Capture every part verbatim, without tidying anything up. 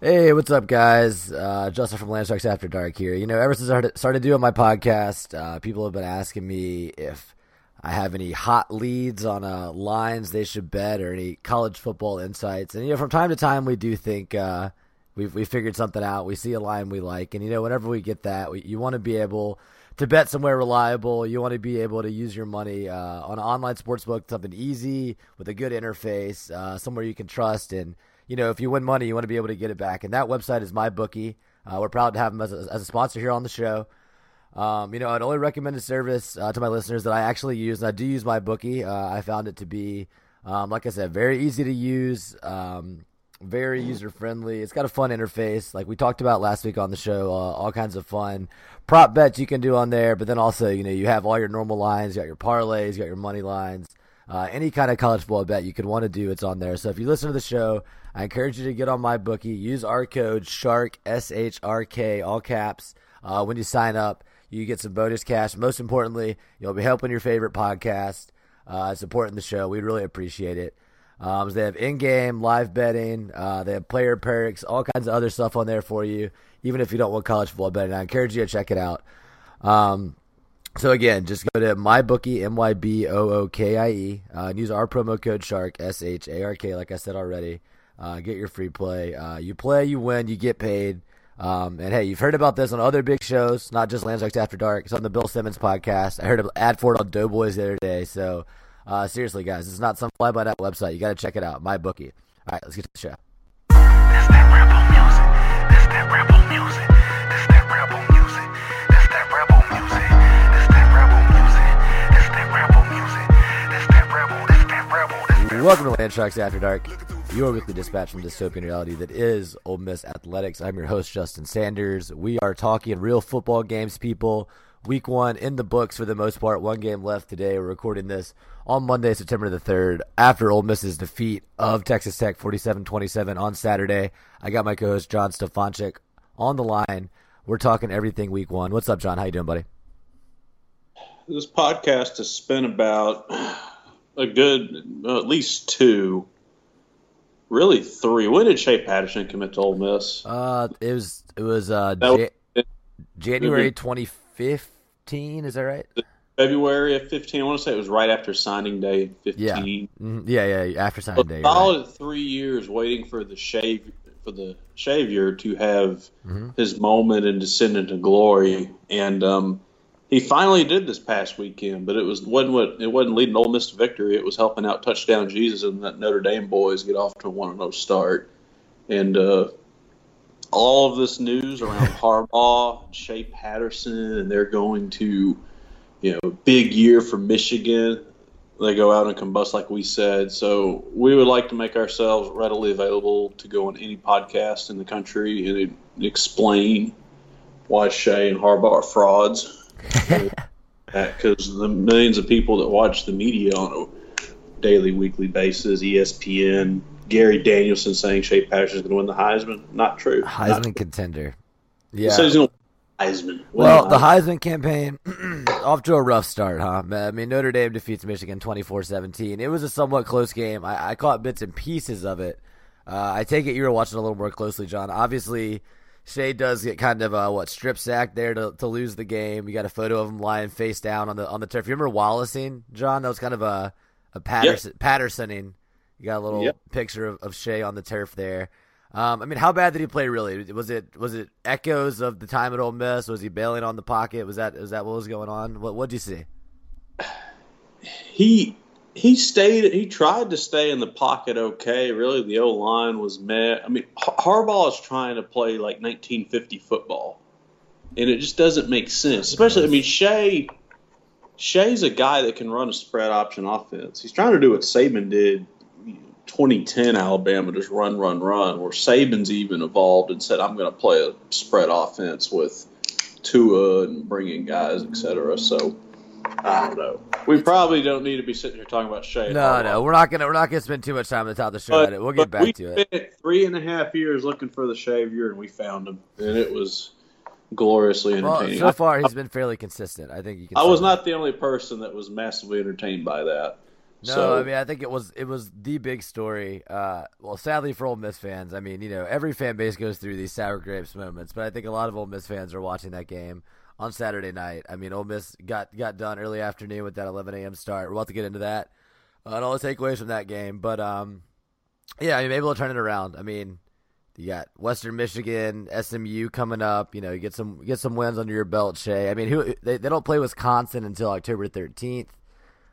Hey, what's up, guys? Uh, Justin from Landsharks After Dark here. You know, ever since I started doing my podcast, uh, people have been asking me if I have any hot leads on uh, lines they should bet or any college football insights. And, you know, from time to time we do think uh, we've we figured something out. We see a line we like. And, you know, whenever we get that, we, you want to be able to bet somewhere reliable. You want to be able to use your money uh, on an online sportsbook, something easy with a good interface, uh, somewhere you can trust. And, you know, if you win money, you want to be able to get it back. And that website is MyBookie. Uh, we're proud to have them as a, as a sponsor here on the show. Um, you know, I'd only recommend a service uh, to my listeners that I actually use, and I do use MyBookie. Uh, I found it to be, um, like I said, very easy to use, um, very user-friendly. It's got a fun interface. Like we talked about last week on the show, uh, all kinds of fun prop bets you can do on there. But then also, you know, you have all your normal lines, you got your parlays, you got your money lines. Uh, any kind of college football bet you could want to do, it's on there. So if you listen to the show, I encourage you to get on MyBookie. Use our code SHARK, S H R K, all caps. Uh, when you sign up, you get some bonus cash. Most importantly, you'll be helping your favorite podcast, uh, supporting the show. We really appreciate it. Um, so they have in-game, live betting. Uh, they have player perks, all kinds of other stuff on there for you, even if you don't want college football betting. I encourage you to check it out. Um So, again, just go to MyBookie, M Y B O O K I E, uh, and use our promo code SHARK, S H A R K, like I said already. Uh, get your free play. Uh, you play, you win, you get paid. Um, and, hey, you've heard about this on other big shows, not just Landsharks After Dark. It's on the Bill Simmons podcast. I heard an ad for it on Doughboys the other day. So, uh, seriously, guys, it's not some fly-by-night website. You got to check it out, MyBookie. All right, let's get to the show. That's that rebel music. That's that rebel music. That's that rebel music. That's that rebel music. Welcome to Landsharks After Dark, your weekly dispatch from dystopian reality that is Ole Miss Athletics. I'm your host, Justin Sanders. We are talking real football games, people. Week one in the books for the most part. One game left today. We're recording this on Monday, September the third, after Ole Miss's defeat of Texas Tech forty-seven twenty-seven on Saturday. I got my co-host, John Stefancic, on the line. We're talking everything week one. What's up, John? How you doing, buddy? This podcast has been about a good, well, at least two, really three. When did Shea Patterson commit to Ole Miss? Uh, it was it was uh ja- was, January twenty fifteen. Is that right? February of fifteen. I want to say it was right after signing day fifteen. Yeah, yeah, yeah. After signing but day. Followed right. Three years waiting for the shave for the Shavier to have mm-hmm. his moment and descend into glory, and um. He finally did this past weekend, but it was wasn't what it wasn't leading Ole Miss to victory. It was helping out Touchdown Jesus and that Notre Dame boys get off to a one and oh start. And uh, all of this news around Harbaugh and Shea Patterson, and they're going to, you know, big year for Michigan. They go out and combust, like we said. So we would like to make ourselves readily available to go on any podcast in the country and explain why Shea and Harbaugh are frauds. Because the millions of people that watch the media on a daily, weekly basis, E S P N, Gary Danielson saying Shea Patterson's going to win the Heisman. Not true. Heisman Not contender. True. Yeah. So he's going to win the Heisman. Well, the Heisman campaign off to a rough start, huh? I mean, Notre Dame defeats Michigan twenty-four seventeen. It was a somewhat close game. I, I caught bits and pieces of it. Uh, I take it you were watching a little more closely, John. Obviously, Shea does get kind of uh, what strip sacked there to, to lose the game. You got a photo of him lying face down on the on the turf. You remember Wallacing, John? That was kind of a a Patterson yep. Pattersoning. You got a little yep. picture of, of Shea on the turf there. Um, I mean, how bad did he play? Really, was it was it echoes of the time at Ole Miss? Was he bailing on the pocket? Was that was that what was going on? What what did you see? He He stayed. He tried to stay in the pocket. Okay, really, the O line was meh. I mean, Harbaugh is trying to play like nineteen fifty football, and it just doesn't make sense. Especially, I mean, Shea, Shea's a guy that can run a spread option offense. He's trying to do what Saban did, you know, twenty ten Alabama, just run, run, run. Where Saban's even evolved and said, "I'm going to play a spread offense with Tua and bringing guys, et cetera" So. I don't know. We probably don't need to be sitting here talking about Shea. No, no, we're not gonna we're not gonna spend too much time on the top of the show. But, at it. We'll get back we to it. We spent three and a half years looking for the Shavier, and we found him, and it was gloriously entertaining. Well, so far, he's been fairly consistent. I think you can. I was that. not the only person that was massively entertained by that. No, so. I mean, I think it was it was the big story. Uh, well, sadly for Ole Miss fans, I mean, you know, every fan base goes through these sour grapes moments, but I think a lot of Ole Miss fans are watching that game on Saturday night. I mean, Ole Miss got, got done early afternoon with that eleven a.m. start. We're about to get into that uh, and all the takeaways from that game. But, um, yeah, I mean, maybe we'll turn it around. I mean, you got Western Michigan, S M U coming up. You know, you get some get some wins under your belt, Shea. I mean, who they, they don't play Wisconsin until October thirteenth.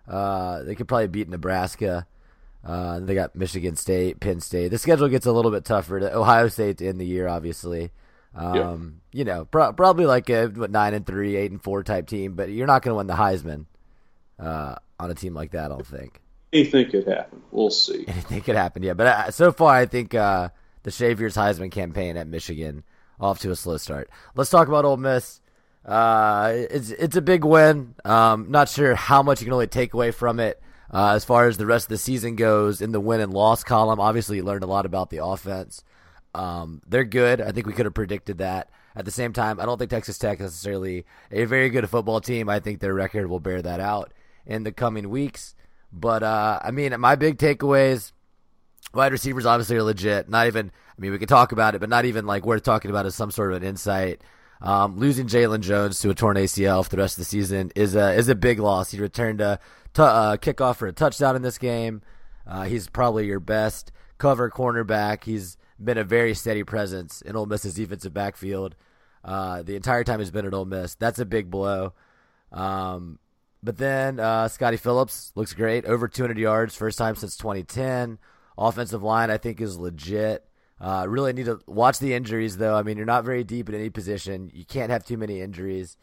Uh, they could probably beat Nebraska. Uh, they got Michigan State, Penn State. The schedule gets a little bit tougher. To Ohio State to end the year, obviously. Um, yeah. You know, pro- probably like a what, nine and three, eight and four type team, but you're not going to win the Heisman uh, on a team like that. I don't think. Anything could happen. We'll see. Anything could happen. Yeah, but I, so far I think uh, the Xavier's Heisman campaign at Michigan off to a slow start. Let's talk about Ole Miss. Uh, it's it's a big win. Um, not sure how much you can really take away from it uh, as far as the rest of the season goes in the win and loss column. Obviously, you learned a lot about the offense. Um, they're good. I think we could have predicted that. At the same time, I don't think Texas Tech is necessarily a very good football team. I think their record will bear that out in the coming weeks. But, uh, I mean, my big takeaways, wide receivers obviously are legit. Not even, I mean, we could talk about it, but not even like worth talking about as some sort of an insight. Um, losing Jalen Jones to a torn A C L for the rest of the season is a, is a big loss. He returned a t- uh, kickoff for a touchdown in this game. Uh, he's probably your best cover cornerback. He's been a very steady presence in Ole Miss's defensive backfield uh, the entire time he's been at Ole Miss. That's a big blow. Um, but then uh, Scotty Phillips looks great, over two hundred yards, first time since twenty ten. Offensive line, I think, is legit. Uh, really need to watch the injuries, though. I mean, you're not very deep at any position. You can't have too many injuries.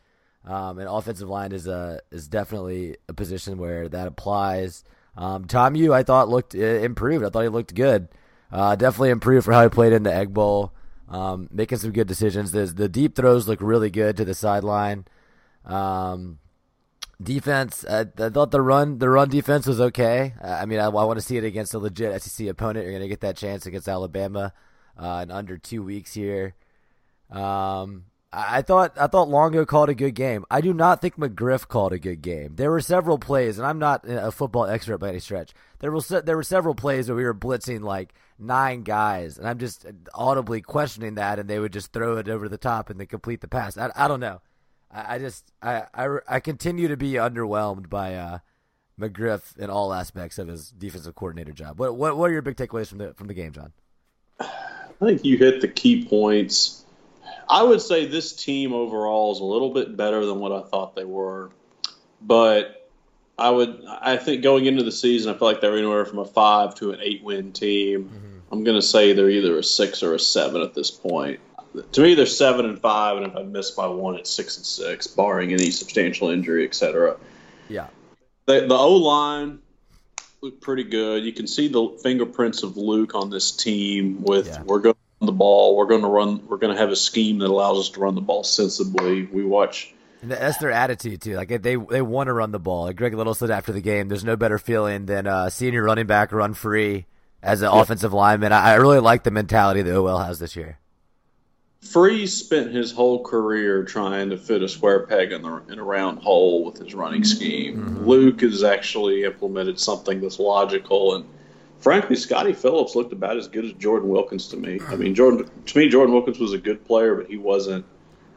Um, and offensive line is a is definitely a position where that applies. Um, Tom Yu, I thought, looked uh, improved. I thought he looked good. Uh, definitely improved for how he played in the Egg Bowl, um, making some good decisions. There's, the deep throws look really good to the sideline. Um, defense, I, I thought the run the run defense was okay. I mean, I, I want to see it against a legit S E C opponent. You're going to get that chance against Alabama uh, in under two weeks here. Um, I, I thought I thought Longo called a good game. I do not think McGriff called a good game. There were several plays, and I'm not a football expert by any stretch. There were there were several plays where we were blitzing like nine guys, and I'm just audibly questioning that, and they would just throw it over the top and then complete the pass. I, I don't know. I, I just I, I, I continue to be underwhelmed by uh, McGriff in all aspects of his defensive coordinator job. What what, what are your big takeaways from the from the game, John? I think you hit the key points. I would say this team overall is a little bit better than what I thought they were, but I would. I think going into the season, I feel like they were anywhere from a five to an eight-win team. Mm-hmm. I'm going to say they're either a six or a seven at this point. To me, they're seven and five, and if I miss by one, it's six and six, barring any substantial injury, et cetera. Yeah. The, the O-line looked pretty good. You can see the fingerprints of Luke on this team. With yeah. we're going to run the ball, we're going to run, we're going to have a scheme that allows us to run the ball sensibly. We watch. And that's their attitude, too. Like, they they want to run the ball. Like Greg Little said after the game, there's no better feeling than uh, seeing your running back run free as an yeah. offensive lineman. I, I really like the mentality that O L has this year. Freeze spent his whole career trying to fit a square peg in, the, in a round hole with his running scheme. Mm-hmm. Luke has actually implemented something that's logical. And, frankly, Scotty Phillips looked about as good as Jordan Wilkins to me. I mean, Jordan to me, Jordan Wilkins was a good player, but he wasn't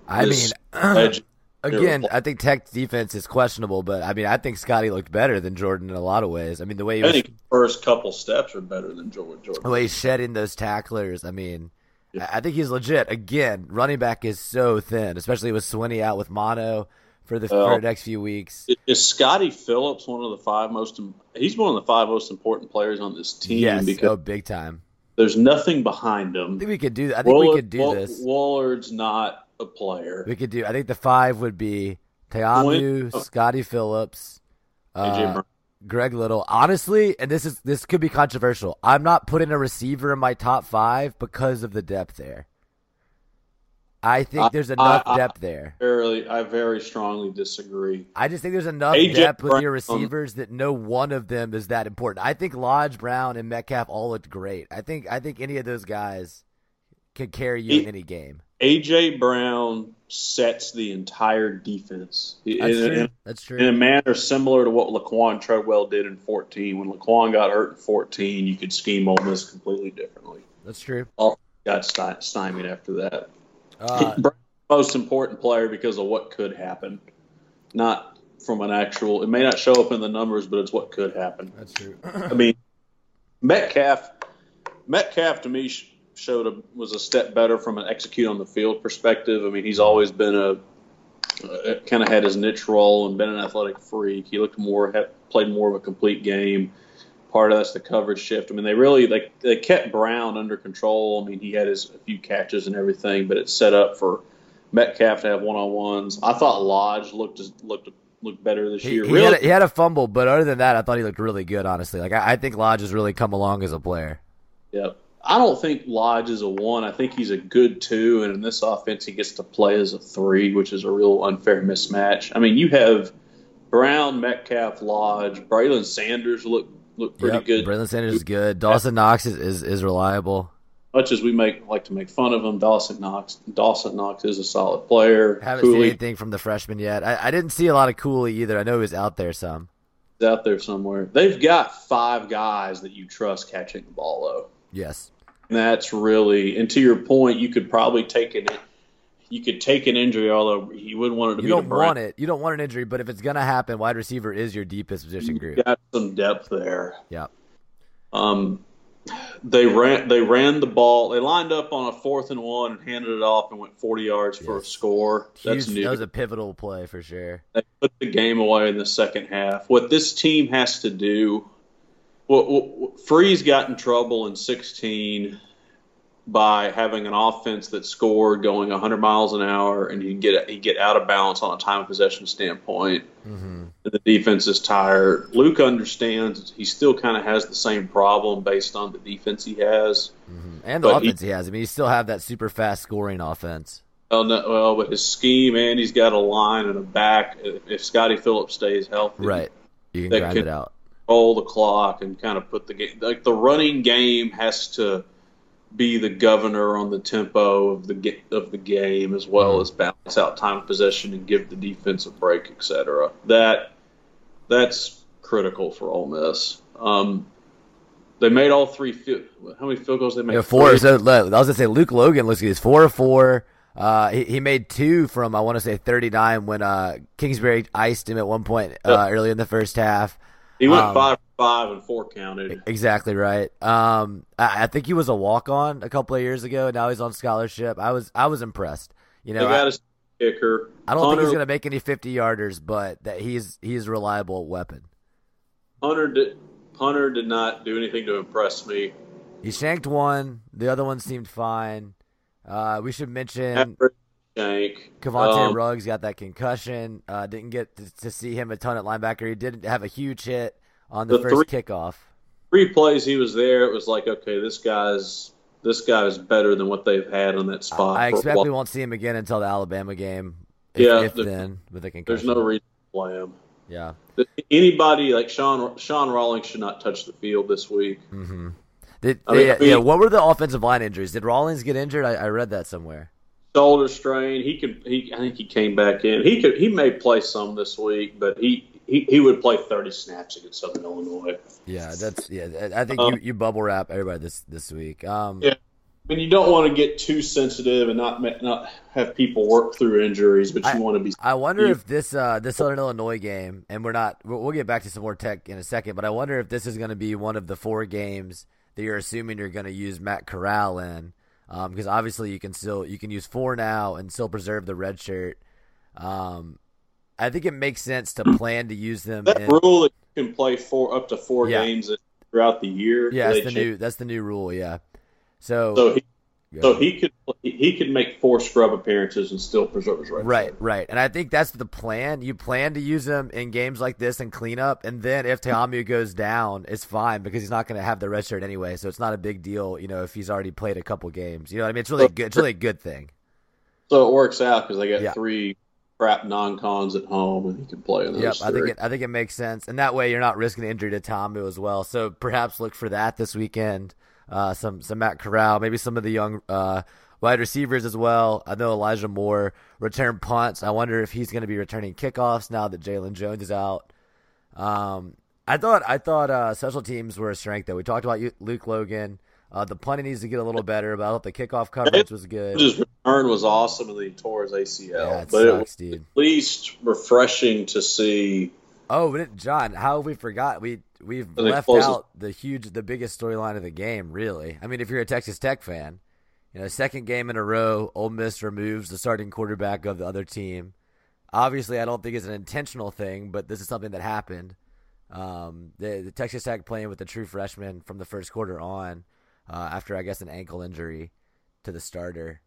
I this mean, legend. Again, I think Tech's defense is questionable, but I mean, I think Scotty looked better than Jordan in a lot of ways. I mean, the way he was, first couple steps are better than Jordan. The way he's shedding those tacklers, I mean, yeah. I think he's legit. Again, running back is so thin, especially with Swinney out with mono. for the, well, for the next few weeks. Is Scotty Phillips one of the five most – he's one of the five most important players on this team. Yes, because oh, big time. There's nothing behind him. I think we could do, I think Willard, we could do Will, this. Willard's not a player. We could do – I think the five would be Te'amu, oh. Scotty Phillips, uh, Greg Little. Honestly, and this is this could be controversial, I'm not putting a receiver in my top five because of the depth there. I think there's enough I, I, depth there. Fairly, I very strongly disagree. I just think there's enough A J depth Brown. With your receivers that no one of them is that important. I think Lodge, Brown, and Metcalf all looked great. I think I think any of those guys could carry you a, in any game. A J Brown sets the entire defense. That's in, true. In, That's true. In a manner similar to what Laquan Treadwell did in fourteen. When Laquan got hurt in fourteen, you could scheme Ole Miss completely differently. That's true. All got stymied after that. Uh, most important player because of what could happen, not from an actual. It may not show up in the numbers, but it's what could happen. That's true. I mean, Metcalf, Metcalf to me showed a, was a step better from an execute on the field perspective. I mean, he's always been a uh, kind of had his niche role and been an athletic freak. He looked more, had, played more of a complete game. Part of that's the coverage shift. I mean, they really they, they kept Brown under control. I mean, he had his a few catches and everything, but it's set up for Metcalf to have one-on-ones. I thought Lodge looked looked looked better this he, year. He, really? had a, he had a fumble, but other than that, I thought he looked really good, honestly. Like, I, I think Lodge has really come along as a player. Yeah. I don't think Lodge is a one. I think he's a good two, and in this offense, he gets to play as a three, which is a real unfair mismatch. I mean, you have Brown, Metcalf, Lodge. Braylon Sanders looked Look pretty yep, good. Braylon Sanders is good. Dawson Knox is, is, is reliable. Much as we make like to make fun of him, Dawson Knox Dawson Knox is a solid player. I haven't Cooley. seen anything from the freshman yet. I, I didn't see a lot of Cooley either. I know he was out there some. He's out there somewhere. They've got five guys that you trust catching the ball, though. Yes. And that's really – and to your point, you could probably take an You could take an injury, although you wouldn't want it to you be. You don't want it. You don't want an injury, but if it's going to happen, wide receiver is your deepest position group. You got some depth there. Yeah. Um, they ran. They ran the ball. They lined up on a fourth and one and handed it off and went forty yards yes. for a score. That's huge. New. That was a pivotal play for sure. They put the game away in the second half. What this team has to do. What, what Freeze got in trouble in sixteen. By having an offense that scored going one hundred miles an hour, and you get you get out of balance on a time of possession standpoint. Mm-hmm. The defense is tired. Luke understands he still kind of has the same problem based on the defense he has mm-hmm. and the but offense he, he has. I mean, you still have that super fast scoring offense. Well, no, well, but his scheme, and he's got a line and a back. If Scotty Phillips stays healthy, right, you can grind can it out, control the clock, and kind of put the game. Like the running game has to be the governor on the tempo of the of the game, as well as balance out time of possession and give the defense a break, et cetera. That that's critical for Ole Miss. Um, they made all three. How many field goals they made? Yeah, four. So, I was gonna say Luke Logan looks good. He's four of four. Uh, he, he made two from I want to say thirty-nine when uh, Kingsbury iced him at one point uh, yeah. early in the first half. He went um, five for five and four counted. Exactly right. Um, I, I think he was a walk on a couple of years ago, and now he's on scholarship. I was I was impressed. You know, they got his kicker. I don't Hunter, think he's going to make any fifty yarders, but that he's he's a reliable weapon. Hunter did Hunter did not do anything to impress me. He shanked one. The other one seemed fine. Uh, we should mention. Shank. Kavontae um, Ruggs got that concussion. Uh, didn't get to, to see him a ton at linebacker. He didn't have a huge hit on the, the first three, kickoff. Three plays he was there. It was like, okay, this guy's this guy is better than what they've had on that spot. I, I expect we won't see him again until the Alabama game. If, yeah, if there, then with the concussion, there's no reason to play him. Yeah, anybody like Sean Sean Rawlings should not touch the field this week. Mm-hmm. Did, I mean, they, I mean, yeah, what were the offensive line injuries? Did Rawlings get injured? I, I read that somewhere. Shoulder strain. He could. He. I think he came back in. He could. He may play some this week, but he, he, he would play thirty snaps against Southern Illinois. Yeah, that's. Yeah, I think um, you, you bubble wrap everybody this this week. Um, yeah, I mean you don't want to get too sensitive and not not have people work through injuries, but you I, want to be. I wonder if this uh, this Southern Illinois game, and we're not. We'll, we'll get back to some more tech in a second, but I wonder if this is going to be one of the four games that you're assuming you're going to use Matt Corral in. Um, because obviously you can still you can use four now and still preserve the red shirt. Um, I think it makes sense to plan to use them. That in, rule that you can play four up to four yeah. games throughout the year. Yeah, that's the change. new that's the new rule. Yeah, so so he, so he could he could make four scrub appearances and still preserve his right. Right, right, and I think that's the plan. You plan to use him in games like this and clean up, and then if Te'amu goes down, it's fine because he's not going to have the red shirt anyway, so it's not a big deal. You know, if he's already played a couple games, you know what I mean. It's really good. It's really a good thing. So it works out because they got yeah. three crap non-cons at home, and he can play in those. Yep, I think it, I think it makes sense, and that way you're not risking injury to Te'amu as well. So perhaps look for that this weekend. Uh, some some Matt Corral, maybe some of the young uh, wide receivers as well. I know Elijah Moore returned punts. I wonder if he's going to be returning kickoffs now that Jalen Jones is out. Um, I thought I thought uh, special teams were a strength though. We talked about Luke Logan. Uh, the punting needs to get a little better, but I thought the kickoff coverage was good. His return was awesome, and then he tore his A C L. Yeah, it but sucks, it was dude. At least refreshing to see. Oh, but it, John, how have we forgot? We we've left closest... out the huge, the biggest storyline of the game. Really, I mean, if you're a Texas Tech fan, you know, second game in a row, Ole Miss removes the starting quarterback of the other team. Obviously, I don't think it's an intentional thing, but this is something that happened. Um, the, the Texas Tech playing with the true freshman from the first quarter on. Uh, after, I guess, an ankle injury to the starter.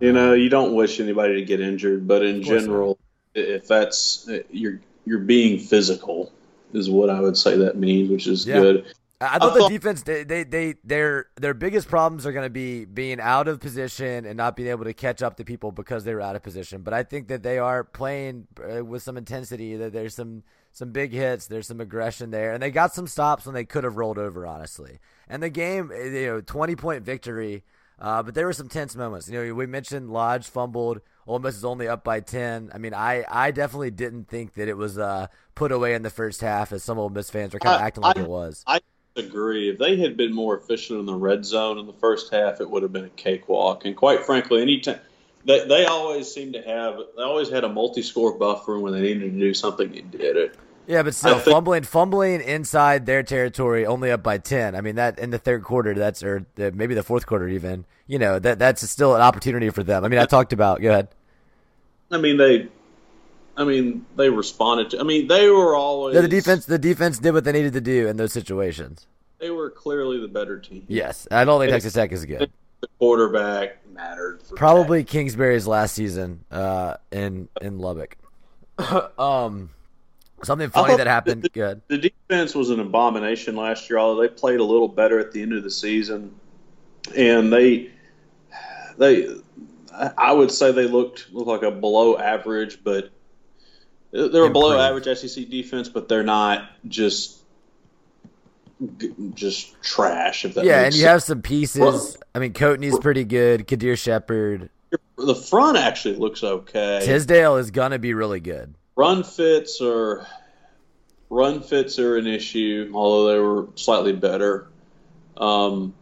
You know, you don't wish anybody to get injured, but in general, not. if that's you're you're being physical is what I would say that means, which is yeah. good. I thought I the thought, defense they, they they their their biggest problems are going to be being out of position and not being able to catch up to people because they were out of position. But I think that they are playing with some intensity. That there's some some big hits, there's some aggression there, and they got some stops when they could have rolled over, honestly. And the game, you know, twenty point victory, uh, but there were some tense moments. You know, we mentioned Lodge fumbled. Ole Miss is only up by ten. I mean, I, I definitely didn't think that it was uh, put away in the first half, as some Ole Miss fans were kind of acting like I, it was. I, agree. If they had been more efficient in the red zone in the first half, it would have been a cakewalk. And quite frankly, any time they, they always seem to have, they always had a multi-score buffer when they needed to do something, they did it. Yeah, but still, think, fumbling, fumbling inside their territory, only up by ten. I mean, that in the third quarter, that's or the, maybe the fourth quarter, even. You know, that that's still an opportunity for them. I mean, I talked about. Go ahead. I mean they. I mean, they responded to. I mean, they were always the defense. The defense did what they needed to do in those situations. They were clearly the better team. Yes, I don't think and Texas Tech is good. The quarterback mattered. For Probably Tech. Kingsbury's last season uh, in in Lubbock. um, something funny that happened. The, good. The defense was an abomination last year. Although they played a little better at the end of the season, and they they, I would say they looked looked like a below average, but. They're a below average S E C defense, but they're not just just trash. If that yeah, makes and you sense. Have some pieces. Well, I mean, Coatney's pretty good. Kadir Shepard. The front actually looks okay. Tisdale is gonna be really good. Run fits are run fits are an issue, although they were slightly better. Um,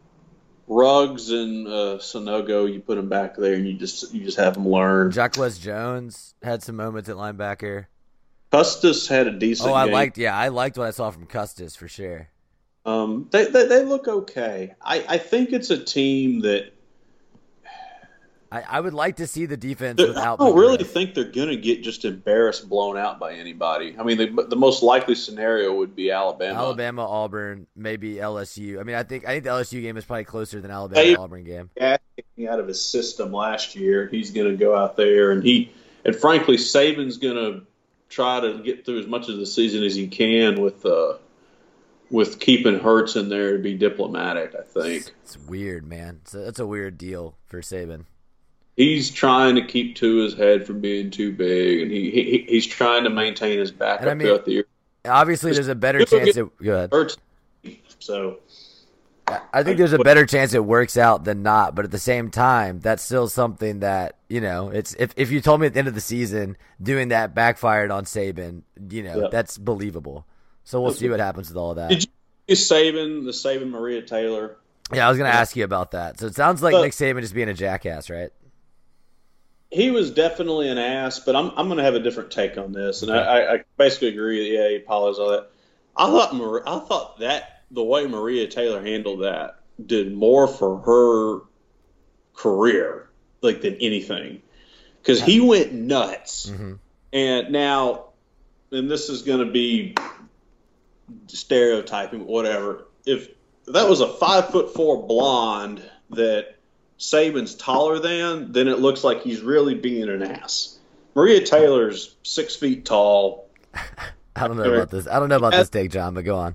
Ruggs and uh, Sanogo, you put them back there, and you just you just have them learn. Jacquez Jones had some moments at linebacker. Custis had a decent game. Oh, I game. liked, yeah, I liked what I saw from Custis for sure. Um, they, they they look okay. I, I think it's a team that I, I would like to see the defense without. I don't really breath. think they're gonna get just embarrassed, blown out by anybody. I mean, the the most likely scenario would be Alabama, Alabama, Auburn, maybe L S U. I mean, I think I think the L S U game is probably closer than Alabama Auburn game. Out of his system last year, he's gonna go out there and he and frankly, Saban's gonna. Try to get through as much of the season as he can with uh, with keeping Hurts in there to be diplomatic, I think. It's weird, man. It's a, it's a weird deal for Saban. He's trying to keep Tua's head from being too big, and he, he he's trying to maintain his backup I mean, throughout the year. Obviously, there's a better chance that – go ahead. Hurts, so – I think there's a better chance it works out than not, but at the same time, that's still something that, you know, it's if, if you told me at the end of the season doing that backfired on Saban, you know, yeah. that's believable. So we'll see what happens with all that. Did you see Saban, the Saban Maria Taylor? Yeah, I was going to ask you about that. So it sounds like but, Nick Saban just being a jackass, right? He was definitely an ass, but I'm I'm going to have a different take on this, and okay. I, I basically agree that, yeah, he apologized all that. I thought Maria, I thought that. The way Maria Taylor handled that did more for her career, like, than anything, because he went nuts. Mm-hmm. And now and this is going to be stereotyping, whatever, if that was a five foot four blonde that Saban's taller than, then it looks like he's really being an ass. Maria Taylor's six feet tall. I don't know They're, about this. I don't know about as, this take, John, but go on.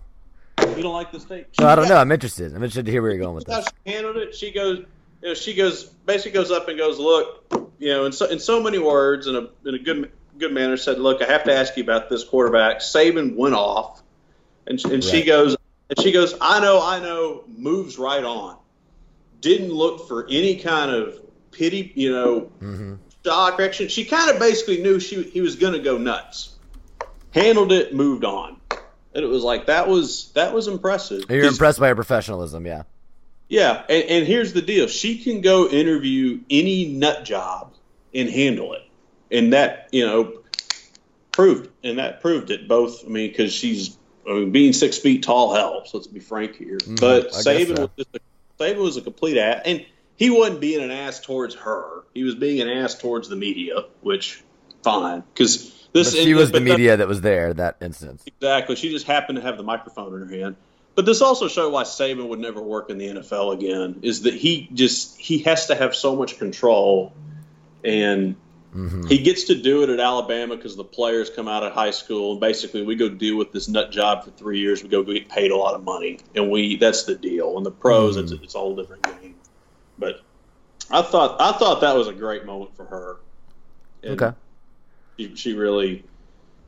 You don't like this take? No, I don't know. I'm interested. I'm interested to hear where you're going with this. She handled it. She goes, you know, she goes, basically goes up and goes, look, you know, in so, in so many words, in a in a good good manner, said, look, I have to ask you about this quarterback. Saban went off, and and right. she goes, and she goes, I know, I know, moves right on. Didn't look for any kind of pity, you know, mm-hmm. shock reaction. She kind of basically knew she he was going to go nuts. Handled it, moved on, and it was like that was that was impressive. You're impressed by her professionalism, yeah. Yeah, and, and here's the deal: she can go interview any nut job and handle it, and that you know proved, and that proved it both. I mean, because she's I mean, being six feet tall helps. Let's be frank here, mm, but Saban so. was just a, Saban was a complete ass, and he wasn't being an ass towards her. He was being an ass towards the media, which fine because. This but she was the media that, that was there that instance. Exactly. She just happened to have the microphone in her hand. But this also showed why Saban would never work in the N F L again, is that he just he has to have so much control. And mm-hmm. he gets to do it at Alabama because the players come out of high school. And basically, we go deal with this nut job for three years. We go get paid a lot of money. And we that's the deal. And the pros, mm-hmm. it's, it's a whole different game. But I thought, I thought that was a great moment for her. And okay. She, she really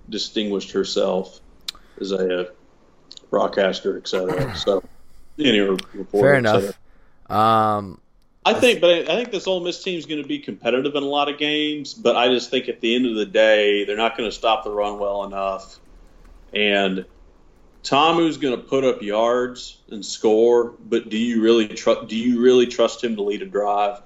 distinguished herself as a broadcaster, et cetera. So, any report, fair enough. Um, I think, but I, I think this Ole Miss team is going to be competitive in a lot of games. But I just think at the end of the day, they're not going to stop the run well enough, and Tamu's going to put up yards and score. But do you really trust? Do you really trust him to lead a drive?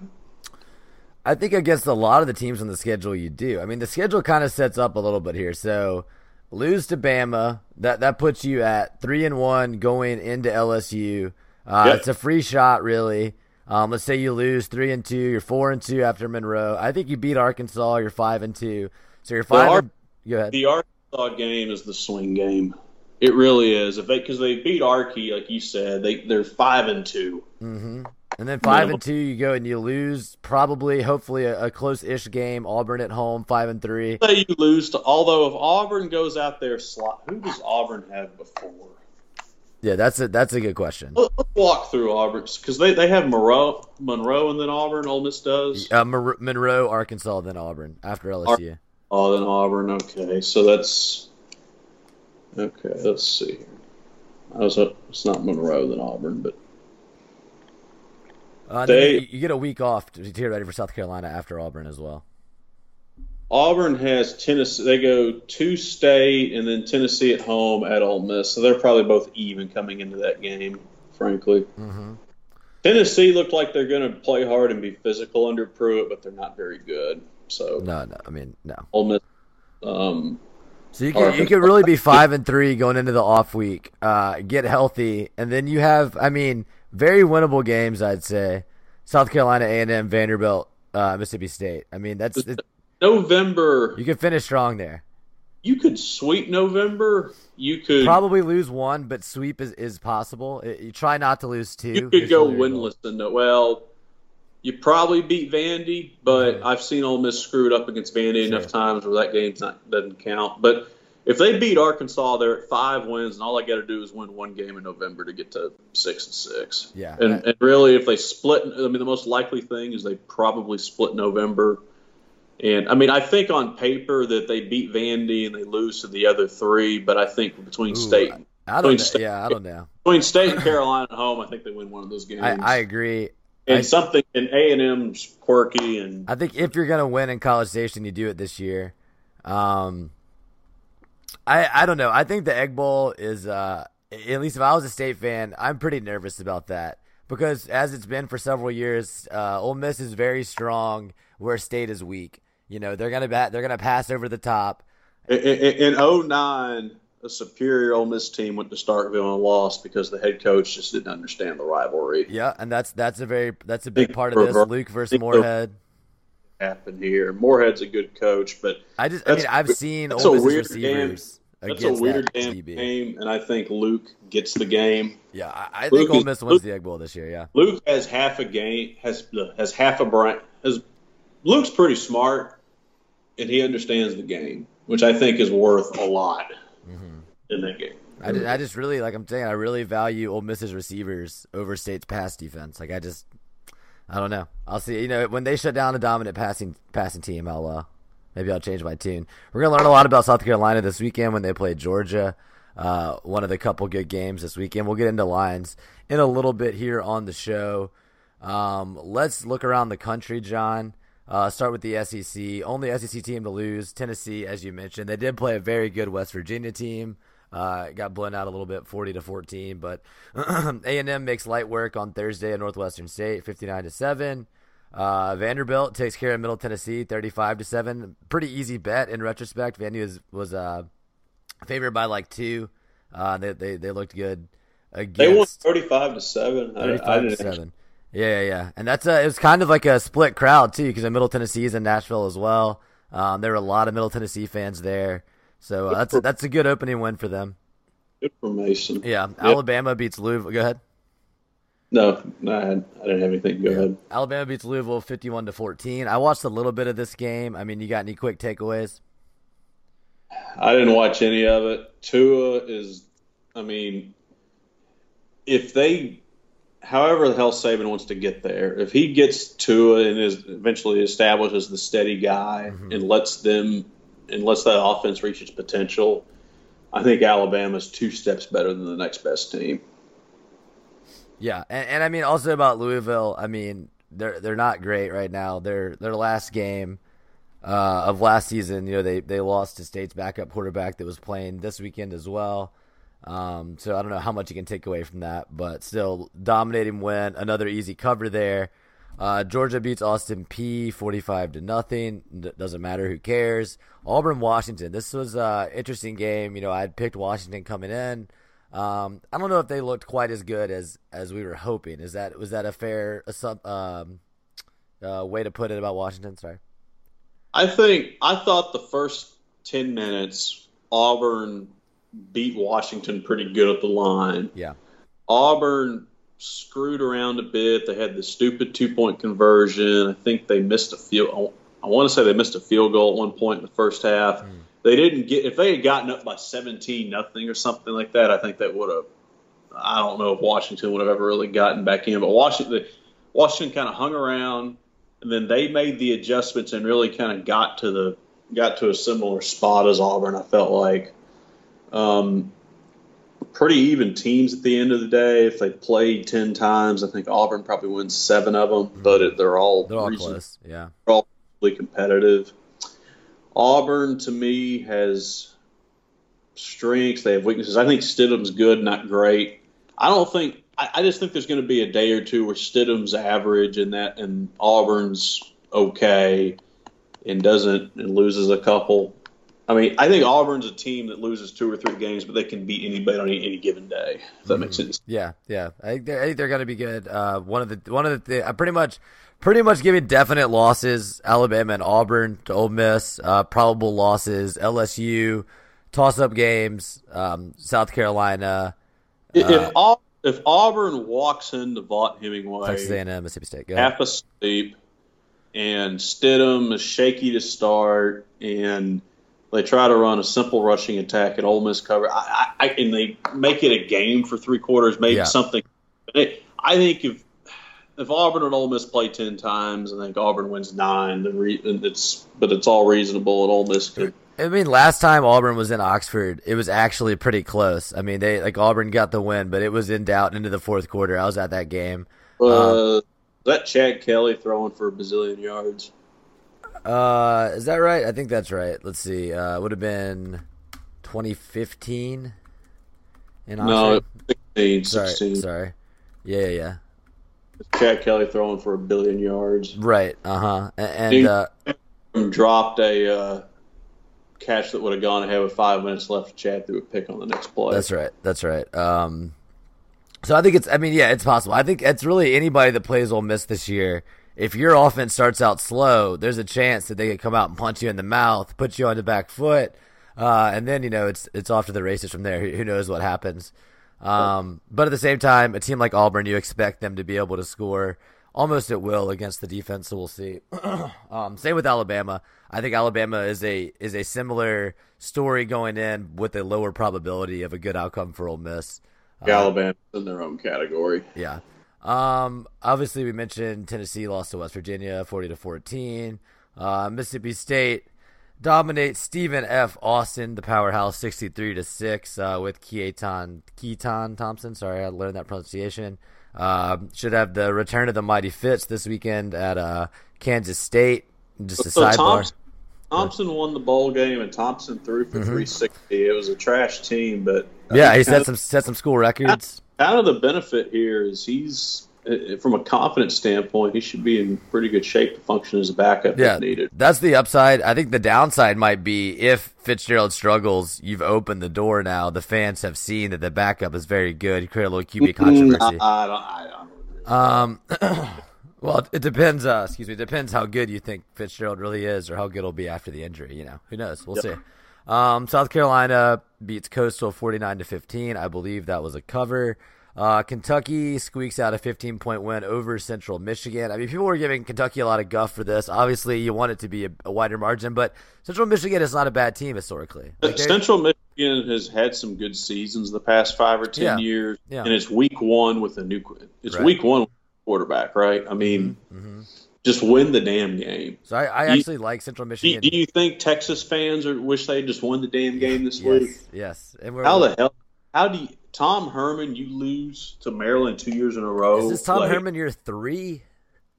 I think against a lot of the teams on the schedule you do. I mean, the schedule kind of sets up a little bit here. So lose to Bama. That that puts you at three and one going into L S U. Uh, yep. It's a free shot, really. Um, let's say you lose three and two. You're four and two after Monroe. I think you beat Arkansas. You're five and two. So you're five. The, Ar- and, go ahead. The Arkansas game is the swing game. It really is. If they because they beat Arky, like you said, they they're five and two. Mm-hmm. And then five and two, you go and you lose probably, hopefully, a, a close-ish game. Auburn at home, five and three. Say you lose to, although if Auburn goes out there, slot who does Auburn have before? Yeah, that's a that's a good question. Let's walk through Auburn's because they, they have Monroe, Monroe, and then Auburn. Ole Miss does uh, Monroe, Arkansas, then Auburn after L S U. Oh, then Auburn. Okay, so that's okay. Let's see here. I was it's not Monroe then Auburn, but. Uh, they, you get a week off to get ready for South Carolina after Auburn as well. Auburn has Tennessee. They go to State and then Tennessee at home at Ole Miss. So they're probably both even coming into that game, frankly. Mm-hmm. Tennessee looked like they're going to play hard and be physical under Pruitt, but they're not very good. So no, no, I mean no. Ole Miss. Um, so you could you could really be five and three going into the off week. Uh, get healthy, and then you have. I mean. Very winnable games, I'd say. South Carolina, A and M, Vanderbilt, uh, Mississippi State. I mean, that's it, November. You could finish strong there. You could sweep November. You could probably lose one, but sweep is, is possible. It, you try not to lose two. You could go winless in the well. You probably beat Vandy, but yeah. I've seen Ole Miss screwed up against Vandy sure. enough times where that game's not doesn't count. But if they beat Arkansas, they're at five wins, and all I got to do is win one game in November to get to six and six. Yeah, and, right. and really, if they split, I mean, the most likely thing is they probably split November. And I mean, I think on paper that they beat Vandy and they lose to the other three, but I think between Ooh, state, I, I don't, between know. State, yeah, I don't know. Between State and Carolina at home, I think they win one of those games. I, I agree. And I, something and A and M's quirky, and I think if you're gonna win in College Station, you do it this year. Um. I, I don't know. I think the Egg Bowl is, uh, at least if I was a State fan, I'm pretty nervous about that. Because as it's been for several years, uh, Ole Miss is very strong where State is weak. You know, they're going to bat, they're gonna pass over the top. In, in, in oh nine, a superior Ole Miss team went to Starkville and lost because the head coach just didn't understand the rivalry. Yeah, and that's that's a very that's a big part of this. Luke versus Moorhead. happen here. Moorhead's a good coach, but I just I mean I've seen Ole Miss receivers. That's a weird damn game, and I think Luke gets the game. Yeah, I, I think Ole Miss wins the Egg Bowl this year. Yeah, Luke has half a game has has half a brain. Has, Luke's pretty smart, and he understands the game, which I think is worth a lot mm-hmm. in that game. I just, I just really like I'm saying I really value Ole Miss's receivers over State's pass defense. Like I just I don't know. I'll see. You know, when they shut down a dominant passing passing team, I'll. Uh, Maybe I'll change my tune. We're going to learn a lot about South Carolina this weekend when they play Georgia. Uh, one of the couple good games this weekend. We'll get into lines in a little bit here on the show. Um, let's look around the country, John. Uh, start with the S E C. Only S E C team to lose, Tennessee, as you mentioned. They did play a very good West Virginia team. Uh, got blown out a little bit, forty to fourteen. But A and M makes light work on Thursday at Northwestern State, fifty-nine to seven. Uh, Vanderbilt takes care of Middle Tennessee, thirty-five to seven. Pretty easy bet in retrospect. Vandy was, was uh, favored by like two. Uh, they, they they looked good against. They won thirty-five to seven. thirty-five to seven. Yeah, yeah, yeah. And that's a, it was kind of like a split crowd too, because Middle Tennessee is in Nashville as well. Um, there were a lot of Middle Tennessee fans there, so uh, that's a, that's a good opening win for them. Good for Mason. Yeah, yep. Alabama beats Louisville. Go ahead. No, no, I didn't have anything. Go yeah. ahead. Alabama beats Louisville fifty-one to fourteen. I watched a little bit of this game. I mean, you got any quick takeaways? I didn't watch any of it. Tua is, I mean, if they, however the hell Saban wants to get there, if he gets Tua and is eventually establishes the steady guy mm-hmm. and lets them and lets that offense reach its potential, I think Alabama's two steps better than the next best team. Yeah, and, and I mean also about Louisville. I mean they're they're not great right now. Their their last game uh, of last season, you know, they, they lost to State's backup quarterback that was playing this weekend as well. Um, so I don't know how much you can take away from that, but still dominating win. Another easy cover there. Uh, Georgia beats Austin Peay forty-five to nothing. Doesn't matter. Who cares? Auburn Washington. This was an interesting game. You know, I had picked Washington coming in. Um, I don't know if they looked quite as good as, as we were hoping. Is that was that a fair a, um, uh, way to put it about Washington? Sorry, I think I thought the first ten minutes Auburn beat Washington pretty good at the line. Yeah, Auburn screwed around a bit. They had the stupid two point conversion. I think they missed a field. I want to say they missed a field goal at one point in the first half. Mm. They didn't get if they had gotten up by seventeen nothing or something like that. I think that would have. I don't know if Washington would have ever really gotten back in, but Washington, Washington kind of hung around, and then they made the adjustments and really kind of got to the got to a similar spot as Auburn. I felt like, um, pretty even teams at the end of the day. If they played ten times, I think Auburn probably wins seven of them, mm-hmm. but it, they're all they're all reasonably, close. Yeah, they're all really competitive. Auburn, to me, has strengths. They have weaknesses. I think Stidham's good, not great. I don't think – I just think there's going to be a day or two where Stidham's average and that, and Auburn's okay and doesn't – and loses a couple. I mean, I think Auburn's a team that loses two or three games, but they can beat anybody on any, any given day, if that mm-hmm. makes sense. Yeah, yeah. I think they're, I think they're going to be good. Uh, one of the – one of the I pretty much – Pretty much giving definite losses, Alabama and Auburn to Ole Miss, uh, probable losses, L S U, toss-up games, um, South Carolina. Uh, if, if Auburn walks into Vaught Hemingway, Texas A and M, Mississippi State, go half asleep, and Stidham is shaky to start, and they try to run a simple rushing attack at Ole Miss cover, I, I, and they make it a game for three quarters, maybe yeah. something. I think if If Auburn and Ole Miss play ten times, I think Auburn wins nine. The re- it's but it's all reasonable at Ole Miss. Could- I mean, last time Auburn was in Oxford, it was actually pretty close. I mean, they like Auburn got the win, but it was in doubt into the fourth quarter. I was at that game. Uh, um, that Chad Kelly throwing for a bazillion yards. Uh, is that right? I think that's right. Let's see. Uh, it would have been twenty fifteen in Oxford. No, sixteen, sorry, sixteen. Sorry. Yeah, yeah. Chad Kelly throwing for a billion yards. Right, uh-huh. And, and uh, dropped a uh, catch that would have gone ahead with five minutes left. Chad threw a pick on the next play. That's right, that's right. Um, so I think it's – I mean, yeah, it's possible. I think it's really anybody that plays Ole Miss this year if your offense starts out slow, there's a chance that they could come out and punch you in the mouth, put you on the back foot, uh, and then, you know, it's it's off to the races from there. Who, who knows what happens? Um, but at the same time, a team like Auburn, you expect them to be able to score almost at will against the defense, so we'll see. um, same with Alabama. I think Alabama is a is a similar story going in with a lower probability of a good outcome for Ole Miss. Uh, Alabama's in their own category. Yeah. Um, obviously, we mentioned Tennessee lost to West Virginia, forty to fourteen. Uh, Mississippi State dominates Stephen F. Austin, the powerhouse, sixty-three to six, uh, with Keaton Keaton Thompson. Sorry, I learned that pronunciation. Uh, should have the return of the Mighty Fitz this weekend at uh, Kansas State. Just a so sidebar. Thompson, Thompson won the bowl game, and Thompson threw for mm-hmm. three sixty. It was a trash team, but I yeah, mean, he set some set some school records. Out of the benefit here is he's from a confidence standpoint, he should be in pretty good shape to function as a backup yeah, if needed. That's the upside. I think the downside might be if Fitzgerald struggles, you've opened the door now. The fans have seen that the backup is very good. Create a little Q B controversy. I, I don't, I don't agree. Um, well, it depends. Uh, excuse me. It depends how good you think Fitzgerald really is, or how good he'll be after the injury. You know, who knows? We'll yeah. see. Um, South Carolina beats Coastal forty-nine to fifteen. I believe that was a cover. Uh, Kentucky squeaks out a fifteen-point win over Central Michigan. I mean, people were giving Kentucky a lot of guff for this. Obviously, you want it to be a, a wider margin, but Central Michigan is not a bad team historically. Like Central Michigan has had some good seasons the past five or ten yeah, years, yeah. and it's week one with a new it's right. week one with a quarterback, right? I mean, mm-hmm. just win the damn game. So I, I actually you, like Central Michigan. Do you think Texas fans are, wish they just won the damn game this yes, week? Yes. And we're, how the hell? How do you? Tom Herman, you lose to Maryland two years in a row. Is this Tom like, Herman year three?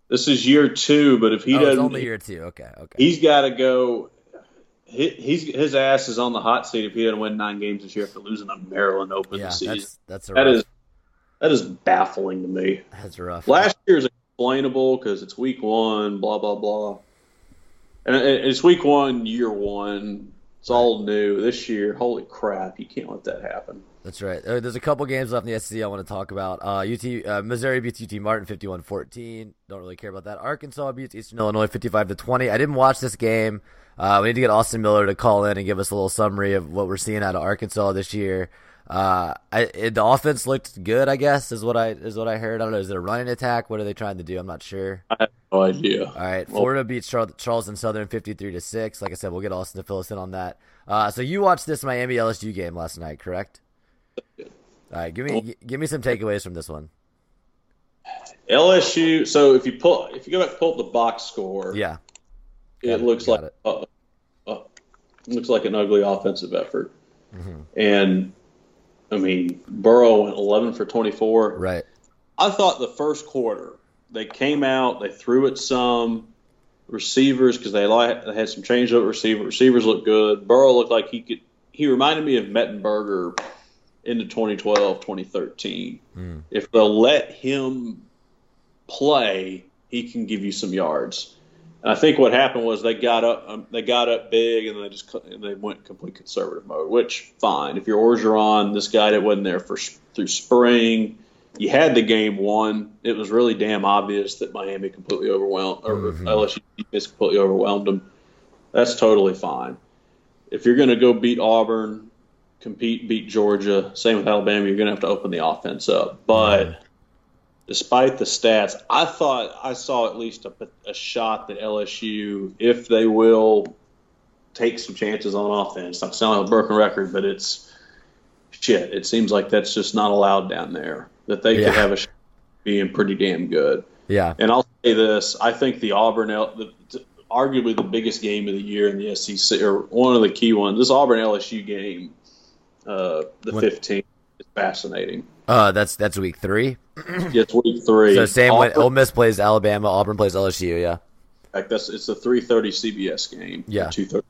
This is year two, but if he oh, doesn't, it's only year two. Okay, okay. He's got to go. He, he's his ass is on the hot seat if he doesn't win nine games this year after losing to Maryland open yeah, the season. That's, that's a that rough. is that is baffling to me. That's rough. Last year is explainable because it's week one, blah blah blah, and it's week one, year one. It's all new this year. Holy crap! You can't let that happen. That's right. There's a couple games left in the S E C I want to talk about. Uh, U T uh, Missouri beats U T Martin fifty-one fourteen. Don't really care about that. Arkansas beats Eastern Illinois fifty-five to twenty. I didn't watch this game. Uh, we need to get Austin Miller to call in and give us a little summary of what we're seeing out of Arkansas this year. Uh, I, it, the offense looked good, I guess, is what I is what I heard. I don't know. Is it a running attack? What are they trying to do? I'm not sure. I have no idea. All right. Well, Florida beats Char- Charleston Southern fifty-three to six. Like I said, we'll get Austin to fill us in on that. Uh, so you watched this Miami L S U game last night, correct? All right. Give me well, give me some takeaways from this one. L S U. So if you pull if you go back and pull up the box score, yeah, it, it looks like it. Uh, uh, looks like an ugly offensive effort, mm-hmm. and I mean, Burrow went eleven for twenty-four. Right. I thought the first quarter, they came out, they threw at some receivers because they, li- they had some changeover receivers. Receivers looked good. Burrow looked like he could – he reminded me of Mettenberger into twenty twelve, twenty thirteen. Mm. If they'll let him play, he can give you some yards. And I think what happened was they got up um, they got up big and they just and they went complete conservative mode, which fine. If you're Orgeron, this guy that wasn't there for through spring, you had the game won. It was really damn obvious that Miami completely overwhelmed or mm-hmm. L S U defense completely overwhelmed them. That's totally fine. If you're going to go beat Auburn, compete, beat Georgia, same with Alabama, you're going to have to open the offense up. But mm-hmm. despite the stats, I thought I saw at least a, a shot that L S U, if they will take some chances on offense, I'm sounding like a broken record, but it's shit. It seems like that's just not allowed down there, that they yeah. could have a shot being pretty damn good. Yeah. And I'll say this. I think the Auburn, the, arguably the biggest game of the year in the S E C, or one of the key ones, this Auburn-L S U game, uh, the when- fifteenth, is fascinating. Uh, that's that's week three. Yeah, it's week three. So same Auburn, when Ole Miss plays Alabama, Auburn plays L S U. Yeah, like that's it's a three thirty C B S game. Yeah, two thirty.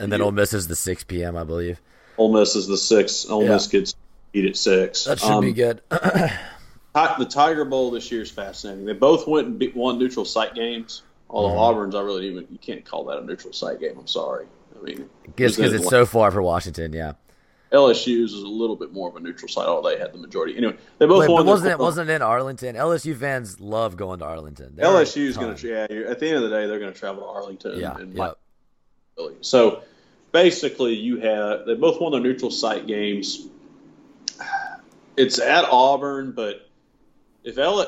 And then Ole Miss is the six p m. I believe. Ole Miss is the six. Ole yeah. Miss gets beat at six. That should um, be good. The Tiger Bowl this year is fascinating. They both went and beat one neutral site games. Although mm. Auburn's, I really even you can't call that a neutral site game. I'm sorry. I mean, just because it's so far for Washington. Yeah. L S U's is a little bit more of a neutral site, although they had the majority. Anyway, they both Wait, won. But wasn't it, wasn't it in Arlington? L S U fans love going to Arlington. They're L S U's going to, yeah, at the end of the day, they're going to travel to Arlington. Yeah, and yep. Miami. So basically, you have, they both won their neutral site games. It's at Auburn, but if L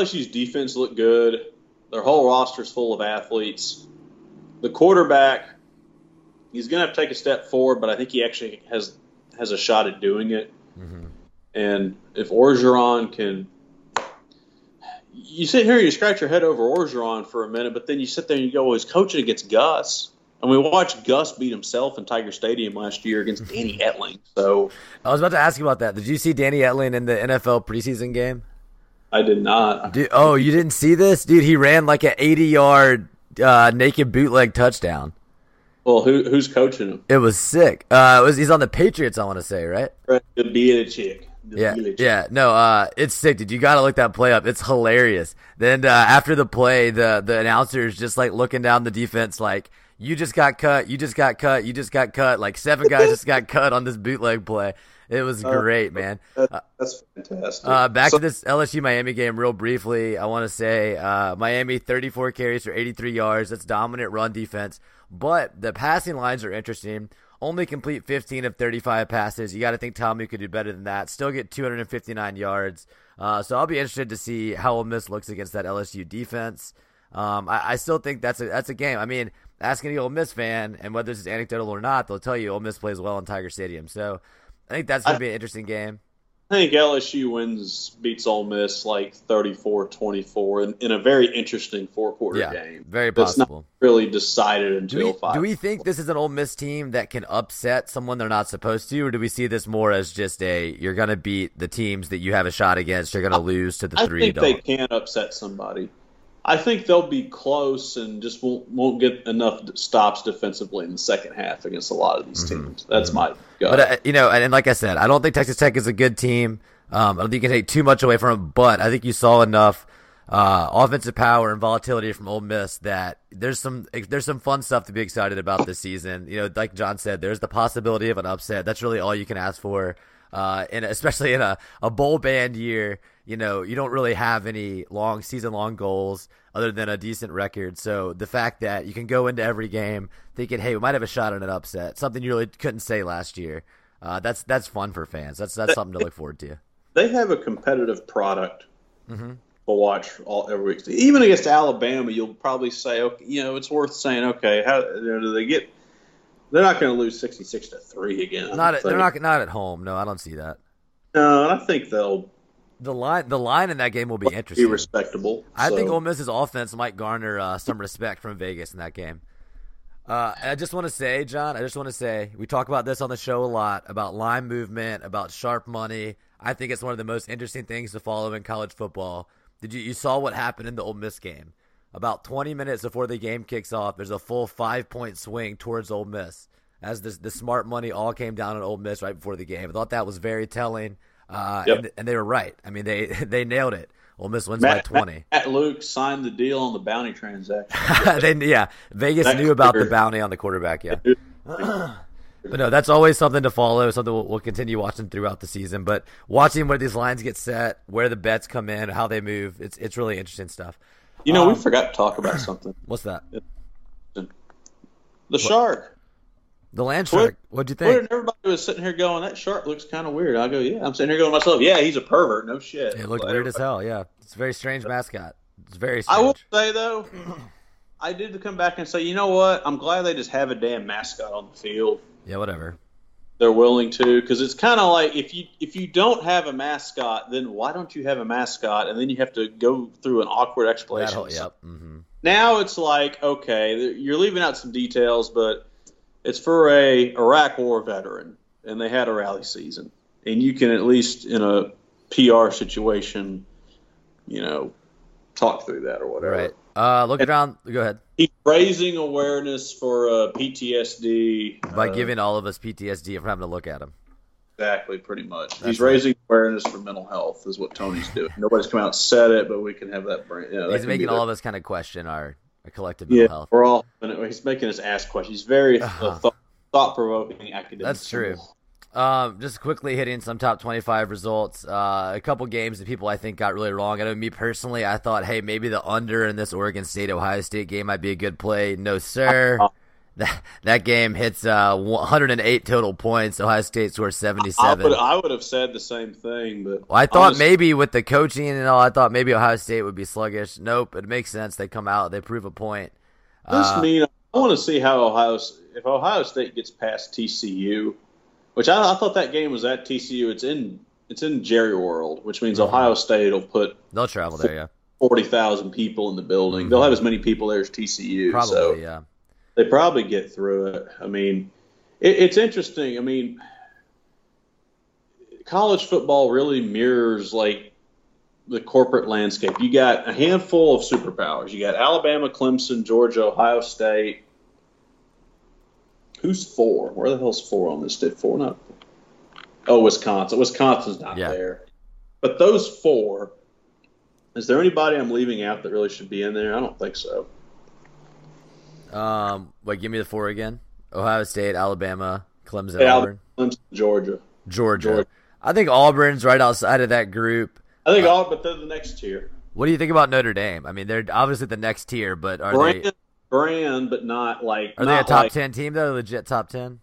S U's defense looked good, their whole roster's full of athletes. The quarterback, he's going to have to take a step forward, but I think he actually has has a shot at doing it. Mm-hmm. And if Orgeron can – you sit here, you scratch your head over Orgeron for a minute, but then you sit there and you go, well, he's coaching against Gus. And we watched Gus beat himself in Tiger Stadium last year against Danny Etling. So I was about to ask you about that. Did you see Danny Etling in the N F L preseason game? I did not. Dude, oh, you didn't see this? Dude, he ran like an eighty-yard uh, naked bootleg touchdown. Well, who who's coaching him? It was sick. Uh, it was, he's on the Patriots, I want to say, right? The Beale chick. The yeah, chick. yeah. No, uh, it's sick, dude. You got to look that play up. It's hilarious. Then uh, after the play, the, the announcer is just like looking down the defense like, you just got cut, you just got cut, you just got cut. Like seven guys just got cut on this bootleg play. It was great, uh, man. That, that's fantastic. Uh, back so, to this L S U-Miami game real briefly. I want to say uh, Miami, thirty-four carries for eighty-three yards. That's dominant run defense. But the passing lines are interesting. Only complete fifteen of thirty-five passes. You got to think Tommy could do better than that. Still get two hundred fifty-nine yards. Uh, so I'll be interested to see how Ole Miss looks against that L S U defense. Um, I, I still think that's a that's a game. I mean, ask any Ole Miss fan, and whether this is anecdotal or not, they'll tell you Ole Miss plays well in Tiger Stadium. So I think that's going to be an interesting game. I think L S U wins, beats Ole Miss like thirty-four twenty-four in, in a very interesting four-quarter yeah, game. Very possible. That's not really decided until do we, five. Do we think this is an Ole Miss team that can upset someone they're not supposed to, or do we see this more as just a, you're going to beat the teams that you have a shot against, you're going to lose to the I three? I think dog. they can upset somebody. I think they'll be close and just won't, won't get enough stops defensively in the second half against a lot of these teams. Mm-hmm. That's my gut. But, uh, you know, and, and like I said, I don't think Texas Tech is a good team. Um, I don't think you can take too much away from them, but I think you saw enough uh, offensive power and volatility from Ole Miss that there's some there's some fun stuff to be excited about this season. You know, like John said, there's the possibility of an upset. That's really all you can ask for, uh, and especially in a, a bowl banned year. You know, you don't really have any long season-long goals other than a decent record. So the fact that you can go into every game thinking, hey, we might have a shot at an upset, something you really couldn't say last year, uh, that's that's fun for fans. That's that's something to look forward to. They have a competitive product mm-hmm. to watch all every week. Even against Alabama, you'll probably say, okay, you know, it's worth saying, okay, how do they get – they're not going to lose sixty-six to three again. Not at, they're not, not at home. No, I don't see that. No, I think they'll – The line, the line in that game will be interesting. Be respectable. I so. think Ole Miss's offense might garner uh, some respect from Vegas in that game. Uh, I just want to say, John, I just want to say, we talk about this on the show a lot, about line movement, about sharp money. I think it's one of the most interesting things to follow in college football. Did you, you saw what happened in the Ole Miss game. About twenty minutes before the game kicks off, there's a full five-point swing towards Ole Miss as this, the smart money all came down on Ole Miss right before the game. I thought that was very telling. Uh, yep. and, and they were right. I mean, they they nailed it. Ole Miss wins Matt, by twenty. Matt Luke signed the deal on the bounty transaction. they, yeah, Vegas Next knew about year. the bounty on the quarterback, yeah. But, no, that's always something to follow, something we'll, we'll continue watching throughout the season. But watching where these lines get set, where the bets come in, how they move, it's it's really interesting stuff. You know, um, we forgot to talk about something. What's that? The what? shark. The land shark. What'd you think? Everybody was sitting here going, that shark looks kind of weird. I go, yeah. I'm sitting here going to myself, yeah, he's a pervert. No shit. It looked like, weird as hell, yeah. It's a very strange mascot. It's very strange. I will say, though, I did come back and say, you know what? I'm glad they just have a damn mascot on the field. Yeah, whatever. They're willing to, because it's kind of like if you if you don't have a mascot, then why don't you have a mascot? And then you have to go through an awkward explanation. Whole, yep. mm-hmm. Now it's like, okay, you're leaving out some details, but it's for a Iraq War veteran, and they had a rally season. And you can at least in a P R situation, you know, talk through that or whatever. Right. Uh, look and around. Go ahead. He's raising awareness for uh, P T S D. By uh, giving all of us P T S D from having to look at them. Exactly, pretty much. That's he's right. raising awareness for mental health is what Tony's doing. Nobody's come out and said it, but we can have that. You know, he's that making all there. of us kind of question our – A collective mental yeah, health. We're all. He's making us ask questions. He's very uh-huh. uh, thought, thought-provoking academic. That's true. Um, just quickly hitting some top twenty-five results. Uh, a couple games that people I think got really wrong. I know me personally, I thought, hey, maybe the under in this Oregon State-Ohio State game might be a good play. No, sir. Oh. That, that game hits uh, one hundred eight total points. Ohio State scores seventy-seven. I would, I would have said the same thing. But well, I thought honestly, maybe with the coaching and all, I thought maybe Ohio State would be sluggish. Nope, it makes sense. They come out. They prove a point. This uh, mean I want to see how Ohio – if Ohio State gets past T C U – Which I, I thought that game was at T C U. It's in it's in Jerry World, which means mm-hmm. Ohio State will put they'll travel there, yeah, forty thousand people in the building. Mm-hmm. They'll have as many people there as T C U. Probably, so yeah, they probably get through it. I mean, it, it's interesting. I mean, college football really mirrors like the corporate landscape. You got a handful of superpowers. You got Alabama, Clemson, Georgia, Ohio State. Who's four? Where the hell's four on this? Did four not? Oh, Wisconsin. Wisconsin's not yeah. there. But those four, is there anybody I'm leaving out that really should be in there? I don't think so. Um, wait, give me the four again. Ohio State, Alabama, Clemson, hey, Auburn. Clemson, Georgia. Georgia. Georgia. I think Auburn's right outside of that group. I think uh, all, but they're the next tier. What do you think about Notre Dame? I mean, they're obviously the next tier, but are Brand- they – Brand, but not like. Are not they a top like, ten team though? Legit top ten?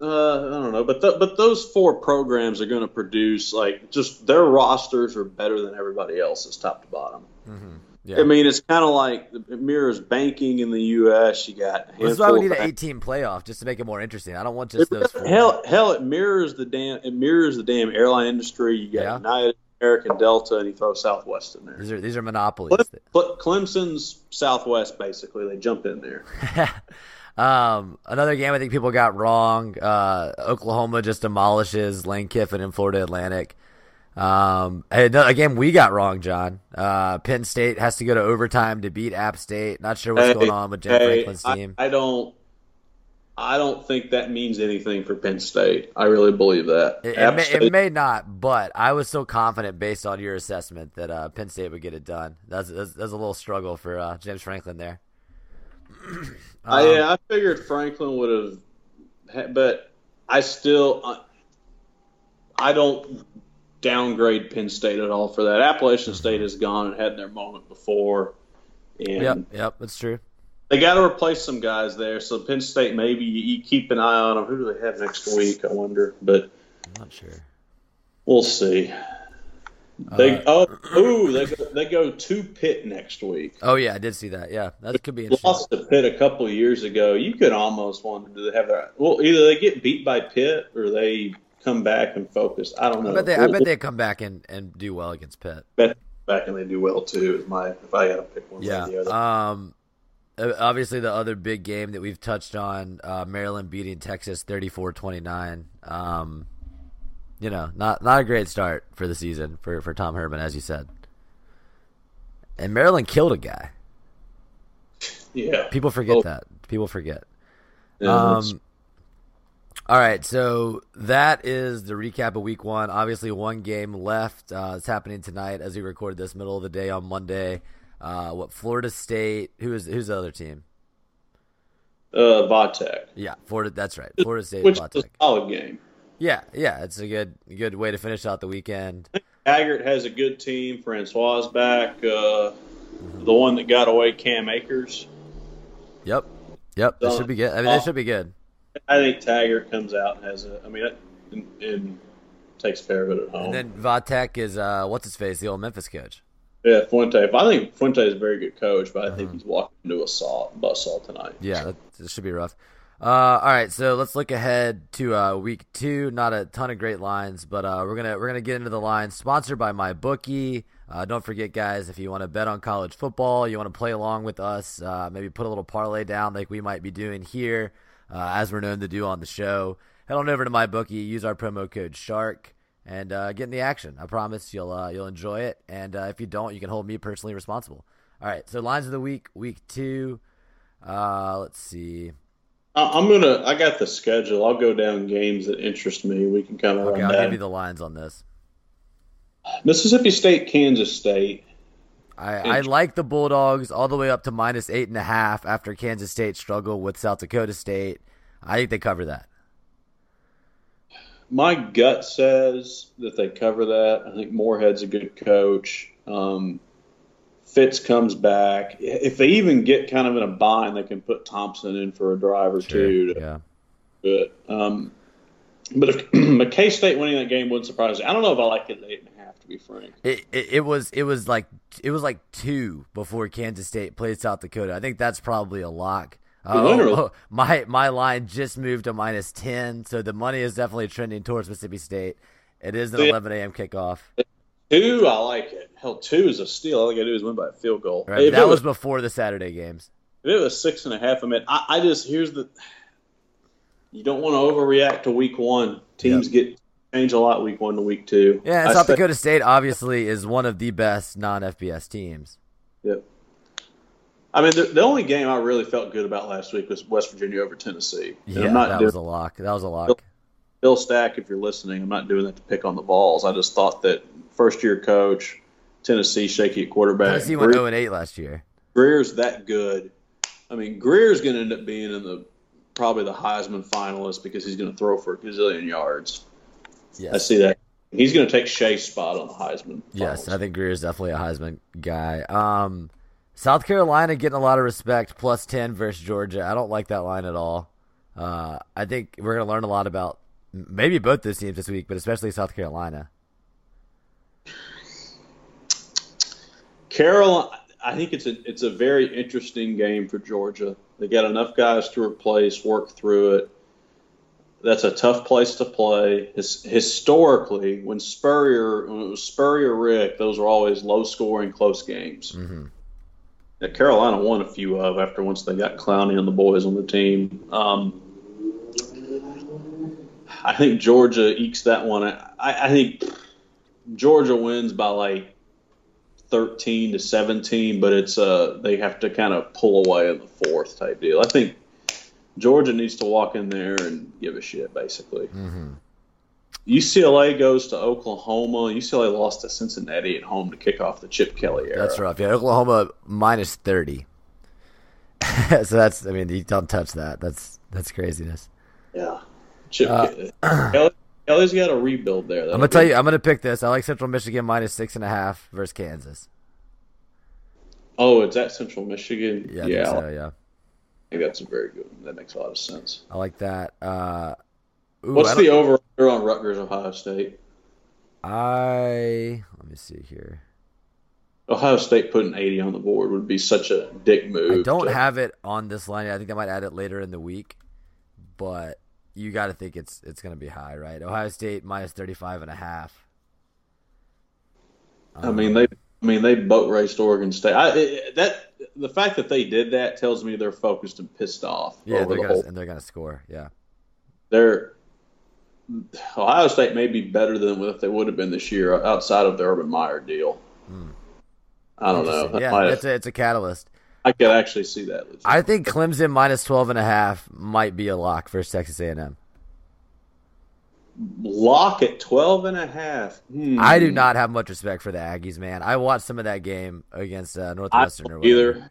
Uh, I don't know, but th- but those four programs are going to produce like just their rosters are better than everybody else's, top to bottom. Mm-hmm. Yeah. I mean, it's kind of like it mirrors banking in the U S You got. Well, that's why we need an eight-team playoff just to make it more interesting. I don't want just it, those four. Hell, hell, it mirrors the damn it mirrors the damn airline industry. You got yeah. United, American, Delta, and you throw Southwest in there. These are these are monopolies. Cle- Cle- Clemson's Southwest, basically. They jump in there. um, another game I think people got wrong. Uh, Oklahoma just demolishes Lane Kiffin in Florida Atlantic. Um, a game we got wrong, John. Uh, Penn State has to go to overtime to beat App State. Not sure what's hey, going on with Jim hey, Franklin's team. I, I don't. I don't think that means anything for Penn State. I really believe that. It, it, may, State, it may not, but I was so confident based on your assessment that uh, Penn State would get it done. That's that's, that's a little struggle for uh, James Franklin there. um, I, yeah, I figured Franklin would have, but I still I, I don't downgrade Penn State at all for that. Appalachian State has gone and had their moment before. And yep, yep, that's true. They got to replace some guys there, so Penn State maybe you keep an eye on them. Who do they have next week? I wonder, but I'm not sure. We'll see. They uh, oh ooh they go, they go to Pitt next week. Oh yeah, I did see that. Yeah, that could be interesting. Lost to Pitt a couple of years ago. You could almost wonder do they have their well either they get beat by Pitt or they come back and focus. I don't know. I bet they, I bet they come back and, and do well against Pitt. Bet back and they do well too. Is my if I got to pick one yeah. or the other. Um. Obviously, the other big game that we've touched on, uh, Maryland beating Texas thirty-four twenty-nine. Um, you know, not not a great start for the season for, for Tom Herman, as you said. And Maryland killed a guy. Yeah. People forget oh. that. People forget. Yeah, um, all right, so that is the recap of week one. Obviously, one game left. Uh, it's happening tonight as we record this middle of the day on Monday. Uh, what Florida State? Who is who's the other team? Uh, Vatech. Yeah, Florida. That's right. Florida State. Which Vatech. Is a solid game. Yeah, yeah, it's a good good way to finish out the weekend. Haggart has a good team. Francois is back. Uh, mm-hmm. The one that got away, Cam Akers. Yep, yep. This should be good. I mean, this should be good. I think Taggart comes out and has a. I mean, and, and takes care of it at home. And then Vatech is uh, what's his face, the old Memphis coach. Yeah, Fuente. I think Fuente is a very good coach, but I think mm-hmm. he's walking into a saw, buzzsaw tonight. Yeah, that, that should be rough. Uh, all right, so let's look ahead to uh, week two. Not a ton of great lines, but uh, we're gonna we're gonna get into the lines. Sponsored by MyBookie. Uh, don't forget, guys, if you want to bet on college football, you want to play along with us, uh, maybe put a little parlay down like we might be doing here, uh, as we're known to do on the show. Head on over to MyBookie. Use our promo code SHARK. And uh, get in the action. I promise you'll uh, you'll enjoy it. And uh, if you don't, you can hold me personally responsible. All right. So lines of the week, week two. Uh, let's see. I'm gonna. I got the schedule. I'll go down games that interest me. We can kind of. Okay. I'll down. give you the lines on this. Mississippi State, Kansas State. I, I like the Bulldogs all the way up to minus eight and a half after Kansas State struggled with South Dakota State. I think they cover that. My gut says that they cover that. I think Moorhead's a good coach. Um, Fitz comes back. If they even get kind of in a bind, they can put Thompson in for a drive or sure. two. To, yeah. But, um, but if, but K-State winning that game wouldn't surprise me. I don't know if I like it at eight and a half, to be frank. It, it it was it was like it was like two before Kansas State played South Dakota. I think that's probably a lock. Oh, oh, my my line just moved to minus ten, so the money is definitely trending towards Mississippi State. It is an yeah. eleven a.m. kickoff. Two, I like it. Hell, two is a steal. All I got to do is win by a field goal. Right, hey, that was, was before the Saturday games. If it was six and a half a minute, I, I just here's the. You don't want to overreact to week one. Teams yep. get change a lot week one to week two. Yeah, and South stay- Dakota State obviously is one of the best non-F B S teams. Yep. I mean, the, the only game I really felt good about last week was West Virginia over Tennessee. And yeah, I'm not that doing, was a lock. That was a lock. Bill, Bill Stack, if you're listening, I'm not doing that to pick on the balls. I just thought that first-year coach, Tennessee shaky at quarterback. Tennessee went oh and eight last year. Greer's that good. I mean, Greer's going to end up being in the probably the Heisman finalist because he's going to throw for a gazillion yards. Yes. I see that. He's going to take Shea's spot on the Heisman finalist. Yes, I think Greer's definitely a Heisman guy. Um, South Carolina getting a lot of respect, plus ten versus Georgia. I don't like that line at all. Uh, I think we're going to learn a lot about maybe both those teams this week, but especially South Carolina. Carolina, I think it's a it's a very interesting game for Georgia. They got enough guys to replace, work through it. That's a tough place to play. His, historically, when Spurrier, when it was Spurrier Rick, those were always low scoring, close games. Mm-hmm. Now, Carolina won a few of after once they got Clowney and the boys on the team. Um, I think Georgia ekes that one. I, I think Georgia wins by like thirteen to seventeen, but it's uh they have to kind of pull away in the fourth type deal. I think Georgia needs to walk in there and give a shit basically. Mm-hmm. U C L A goes to Oklahoma. U C L A lost to Cincinnati at home to kick off the Chip Kelly era. That's rough. Yeah, Oklahoma minus thirty. So that's, I mean, you don't touch that. That's that's craziness. Yeah. Chip uh, Kelly. Kelly, Kelly's got a rebuild there. That'll I'm going to tell you, I'm going to pick this. I like Central Michigan minus six and a half versus Kansas. Oh, it's at Central Michigan? Yeah, I yeah. think so, yeah. I think that's a very good one. That makes a lot of sense. I like that. Uh, Ooh, What's the over under on Rutgers, Ohio State? I let me see here. Ohio State putting eighty on the board would be such a dick move. I don't to... have it on this line. I think I might add it later in the week, but you got to think it's it's going to be high, right? Ohio State minus thirty five and a half. Um, I mean they. I mean they boat raced Oregon State. I, it, that the fact that they did that tells me they're focused and pissed off. Yeah, over they're the gonna, whole... and they're going to score. Yeah, they're. Ohio State may be better than what they would have been this year outside of the Urban Meyer deal. Hmm. I don't know. Yeah, it's a, it's a catalyst. I could actually see that. I think Clemson minus twelve and a half might be a lock versus Texas A and M. Lock at twelve and a half. Hmm. I do not have much respect for the Aggies, man. I watched some of that game against uh, Northwestern. I don't or either.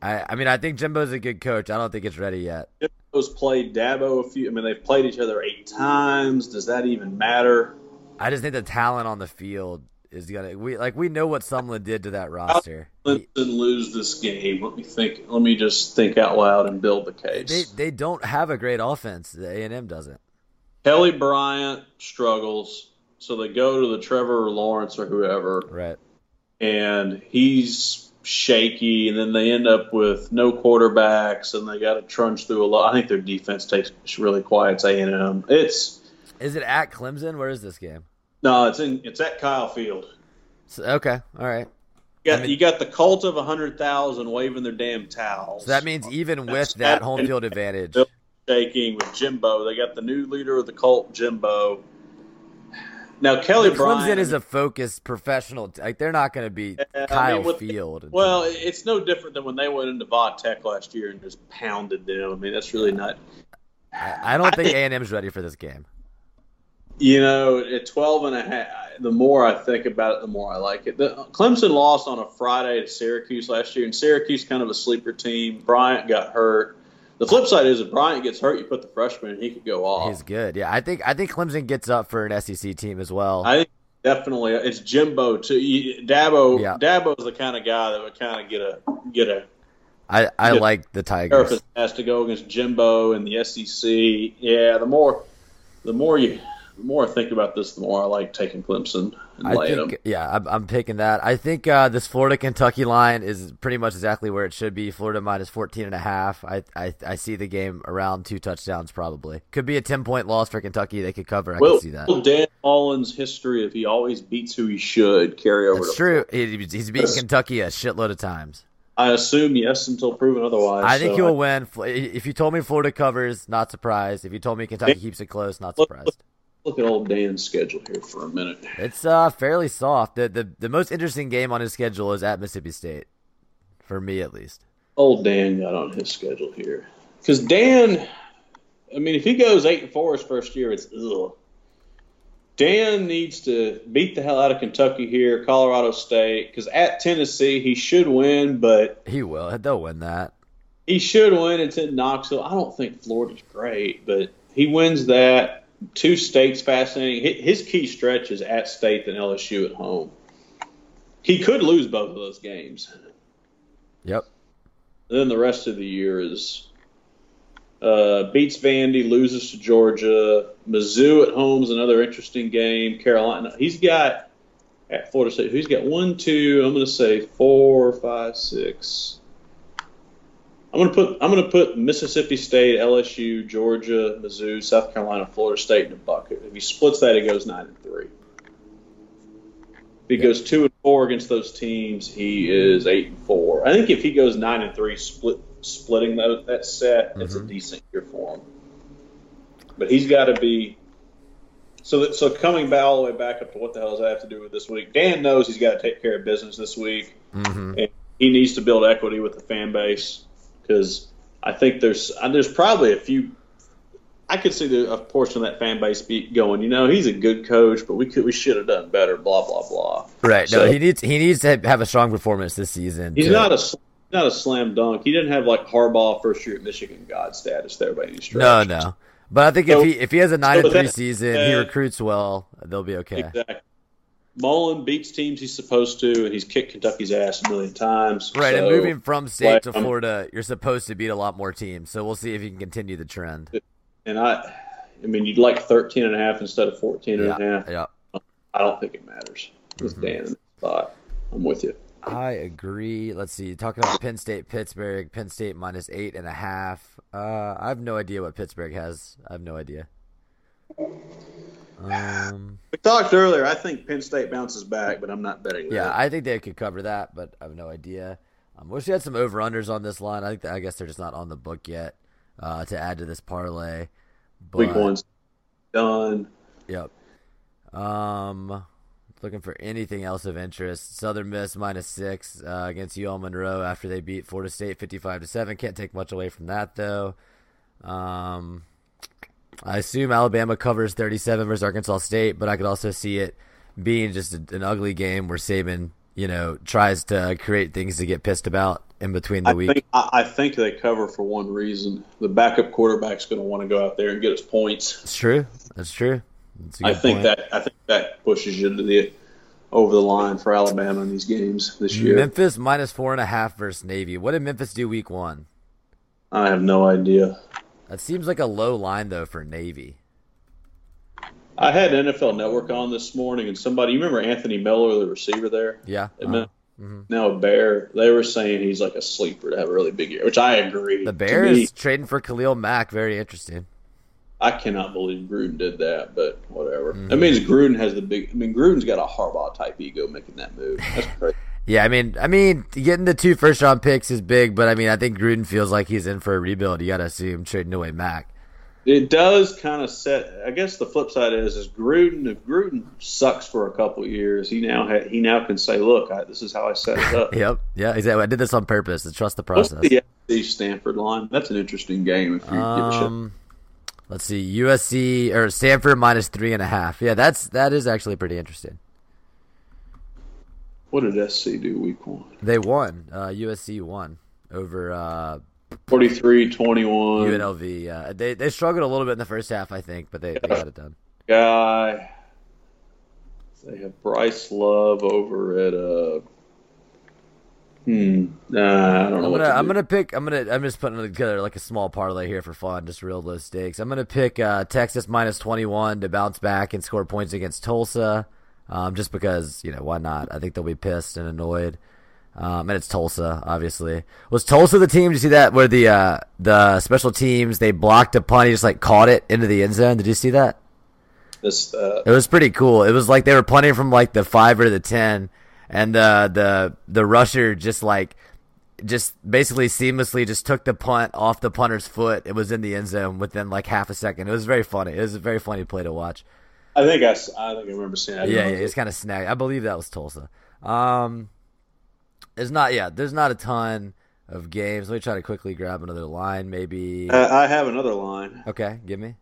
I, I mean, I think Jimbo's a good coach. I don't think it's ready yet. Jimbo's played Dabo a few. I mean, they've played each other eight times. Does that even matter? I just think the talent on the field is gonna. We like we know what Sumlin did to that roster. How did Clemson lose this game? Let me think. Let me just think out loud and build the case. They they don't have a great offense. The A and M doesn't. Kelly Bryant struggles, so they go to the Trevor Lawrence or whoever. Right, and he's shaky, and then they end up with no quarterbacks, and they got to trudge through a lot. I think their defense takes really quiets A and M. It's is it at Clemson? Where is this game? No, it's in it's at Kyle Field. So, okay, all right. You got, I mean, you got the cult of a hundred thousand waving their damn towels. So that means even with That's that home field advantage, shaking with Jimbo, they got the new leader of the cult, Jimbo. Now, Kelly Clemson Bryant is a focused professional. Like, they're not going to be uh, Kyle I mean, with, Field. Well, it's no different than when they went into Va Tech last year and just pounded them. I mean, that's really not. I, I don't I think A and M is ready for this game. You know, at twelve and a half, the more I think about it, the more I like it. The, Clemson lost on a Friday to Syracuse last year, and Syracuse kind of a sleeper team. Bryant got hurt. The The flip side is if Bryant gets hurt, you put the freshman and he could go off. He's good. Yeah, I think I think Clemson gets up for an S E C team as well. I think definitely it's Jimbo too. Dabo yeah. Dabo is the kind of guy that would kind of get a get a. I, I get like the Tigers. If it has to go against Jimbo and the S E C, yeah. The more the more you the more I think about this, the more I like taking Clemson. And I laying think them. yeah, I'm, I'm picking that. I think uh, this Florida Kentucky line is pretty much exactly where it should be. Florida minus fourteen and a half. I I, I see the game around two touchdowns probably. Could be a ten point loss for Kentucky. They could cover. I well, can see that. Well, Dan Mullen's history, if he always beats who he should, carry over. That's to true. He, he's beaten yes. Kentucky a shitload of times. I assume yes until proven otherwise. I think so. He'll win. If you told me Florida covers, not surprised. If you told me Kentucky keeps it close, not surprised. Look at old Dan's schedule here for a minute. It's uh, fairly soft. The, the the most interesting game on his schedule is at Mississippi State, for me at least. Old Dan got on his schedule here. Because Dan, I mean, if he goes eight and four his first year, it's ugh. Dan needs to beat the hell out of Kentucky here, Colorado State, because at Tennessee he should win, but he will. They'll win that. He should win. It's in Knoxville. I don't think Florida's great, but he wins that. Two states fascinating. His key stretch is at State and L S U at home. He could lose both of those games. Yep. And then the rest of the year is. Uh, beats Vandy, loses to Georgia. Mizzou at home is another interesting game. Carolina, he's got at Florida State. He's got one, two. I'm going to say four, five, six. I'm going to put I'm going to put Mississippi State, L S U, Georgia, Mizzou, South Carolina, Florida State in a bucket. If he splits that, it goes nine and three. If he yeah. goes two and four against those teams, he is eight and four. I think if he goes nine and three, split. Splitting that, that set, mm-hmm. it's a decent year for him. But he's got to be so. That, so coming back all the way back up to what the hell does that have to do with this week? Dan knows he's got to take care of business this week, mm-hmm. and he needs to build equity with the fan base because I think there's there's probably a few. I could see the, a portion of that fan base be going, you know, he's a good coach, but we could we should have done better. Blah blah blah. Right. So, no, he needs he needs to have a strong performance this season. He's to, not a. Not a slam dunk. He didn't have like Harbaugh first year at Michigan god status there by any stretch. No, no. But I think so, if he if he has a nine so and three that, season, uh, he recruits well, they'll be okay. Exactly. Mullen beats teams he's supposed to, and he's kicked Kentucky's ass a million times. Right, so, and moving from state to Florida, you're supposed to beat a lot more teams. So we'll see if he can continue the trend. And I, I mean, you'd like thirteen and a half instead of fourteen yeah, and a half. Yeah. I don't think it matters. With mm-hmm. Dan, but I'm with you. I agree. Let's see. Talking about Penn State, Pittsburgh. Penn State minus eight and a half. Uh, I have no idea what Pittsburgh has. I have no idea. Um, we talked earlier. I think Penn State bounces back, but I'm not betting. Yeah, that. I think they could cover that, but I have no idea. Um, wish we had some over unders on this line. I think that, I guess they're just not on the book yet uh, to add to this parlay. But, Week one's done. Yep. Um. Looking for anything else of interest. Southern Miss minus six uh, against U L Monroe after they beat Florida State fifty-five to seven. Can't take much away from that though. Um, I assume Alabama covers thirty-seven versus Arkansas State, but I could also see it being just a, an ugly game where Saban, you know, tries to create things to get pissed about in between the I week. Think, I, I think they cover for one reason: the backup quarterback's going to want to go out there and get his points. It's true. That's true. I think point. that I think that pushes you to the over the line for Alabama in these games this year. Memphis minus four and a half versus Navy. What did Memphis do week one? I have no idea. That seems like a low line though for Navy. I had N F L Network on this morning, and somebody you remember Anthony Miller, the receiver there? Yeah. Uh, now a Bear. They were saying he's like a sleeper to have a really big year, which I agree. The Bear is trading for Khalil Mack. Very interesting. I cannot believe Gruden did that, but whatever. Mm. That means Gruden has the big. I mean, Gruden's got a Harbaugh type ego making that move. That's crazy. yeah, I mean, I mean, getting the two first round picks is big, but I mean, I think Gruden feels like he's in for a rebuild. You got to assume trading away Mac. It does kind of set. I guess the flip side is is Gruden. If Gruden sucks for a couple years, he now ha, he now can say, "Look, I, this is how I set it up." yep. Yeah. Exactly. I did this on purpose to trust the process. What's the F C Stanford line? That's an interesting game. If you um, give a shit. Let's see, U S C or Stanford minus three and a half. Yeah, that's that is actually pretty interesting. What did S C do week one? They won. Uh, U S C won over uh, forty-three twenty-one. U N L V, yeah. They they struggled a little bit in the first half, I think, but they, yeah. they got it done. Guy. They have Bryce Love over at uh Hmm. Nah, I don't know. I'm gonna, I'm gonna pick. I'm gonna. I'm just putting together like a small parlay here for fun, just real low stakes. I'm gonna pick uh, Texas minus twenty-one to bounce back and score points against Tulsa, um, just because you know why not? I think they'll be pissed and annoyed. Um, and it's Tulsa, obviously. Was Tulsa the team? Did you see that where the uh, the special teams they blocked a punt, he just like caught it into the end zone? Did you see that? This uh... it was pretty cool. It was like they were punting from like the five or the ten. And uh, the the rusher just like just basically seamlessly just took the punt off the punter's foot. It was in the end zone within like half a second. It was very funny. It was a very funny play to watch. I think I, I, think I remember seeing that. Yeah, yeah, it's kind of snagged. I believe that was Tulsa. Um, there's not yeah. There's not a ton of games. Let me try to quickly grab another line. Maybe uh, I have another line. Okay, give me.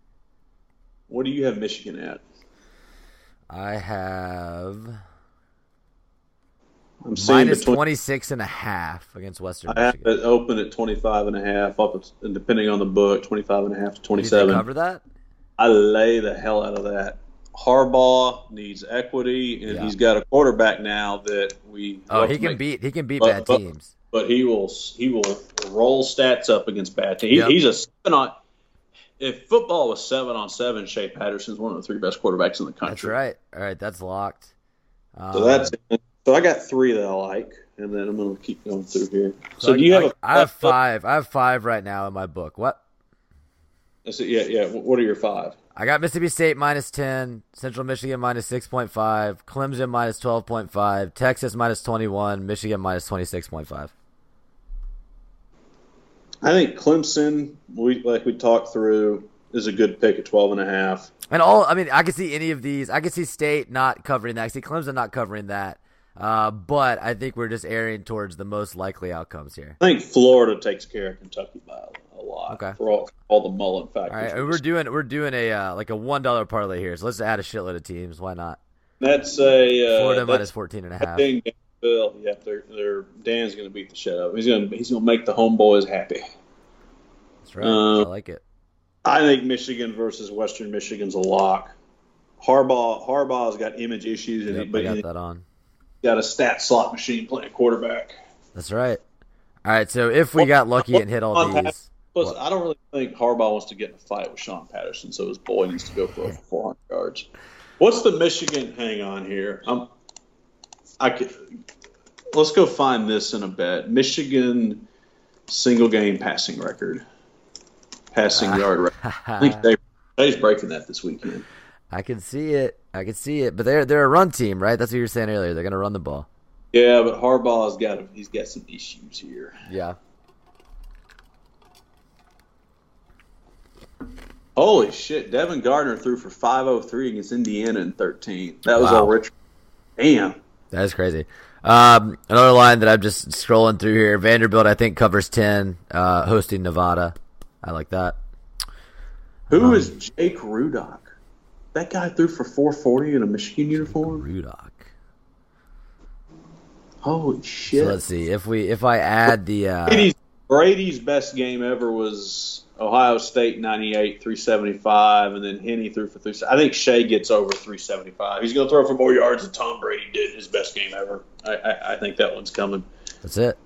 What do you have Michigan at? I have. I'm minus twenty-six and a half against Western I Michigan. I have it open at twenty-five and a half, up, and depending on the book, twenty-five and a half to twenty-seven. Did you cover that? I lay the hell out of that. Harbaugh needs equity, and yeah. he's got a quarterback now that we. Oh, he can make, beat. He can beat but, bad but, teams, but he will. He will roll stats up against bad teams. Yep. He, he's a seven on. If football was seven on seven, Shea Patterson's one of the three best quarterbacks in the country. That's right. All right, that's locked. Um, so that's. So I got three that I like, and then I'm going to keep going through here. So, so do you I, have? A, I have five. I have five right now in my book. What? That's it. Yeah, yeah. What are your five? I got Mississippi State minus ten, Central Michigan minus six point five, Clemson minus twelve point five, Texas minus twenty one, Michigan minus twenty six point five. I think Clemson, we like we talked through, is a good pick at twelve and a half. And all, I mean, I could see any of these. I could see State not covering that. I could see Clemson not covering that. Uh, but I think we're just erring towards the most likely outcomes here. I think Florida takes care of Kentucky by a lot. Okay. For all, all the Mullen factors. All right, and we're doing we're doing a uh, like a one dollar parlay here, so let's add a shitload of teams. Why not? That's a uh, Florida that's, minus fourteen and a half. Thing, Bill, yeah, they're, they're, Dan's going to beat the shit out of him. He's going he's going to make the homeboys happy. That's right. Um, I like it. I think Michigan versus Western Michigan's a lock. Harbaugh Harbaugh's got image issues, and yep, got that on. Got a stat slot machine playing quarterback. That's right. All right, so if we got lucky and hit all these. Plus, what? I don't really think Harbaugh wants to get in a fight with Sean Patterson, so his boy needs to go for over four hundred yards. What's the Michigan? Hang on here. I'm, I could, let's go find this in a bet. Michigan single game passing record, passing yard record. I think they, they're breaking that this weekend. I can see it. I can see it, but they're they're a run team, right? That's what you were saying earlier. They're going to run the ball. Yeah, but Harbaugh's got a, he's got some issues here. Yeah. Holy shit! Devin Gardner threw for five hundred three against Indiana in thirteen. That was wow. all Richard. Damn. That is crazy. Um, another line that I'm just scrolling through here: Vanderbilt, I think, covers ten, uh, hosting Nevada. I like that. Who um, is Jake Rudock? That guy threw for four forty in a Michigan uniform. Rudock. Holy shit! So let's see if we if I add the uh, Brady's, Brady's best game ever was Ohio State ninety-eight three seventy-five, and then Henne threw for three. I think Shea gets over three seventy-five. He's going to throw for more yards than Tom Brady did in his best game ever. I, I I think that one's coming. That's it.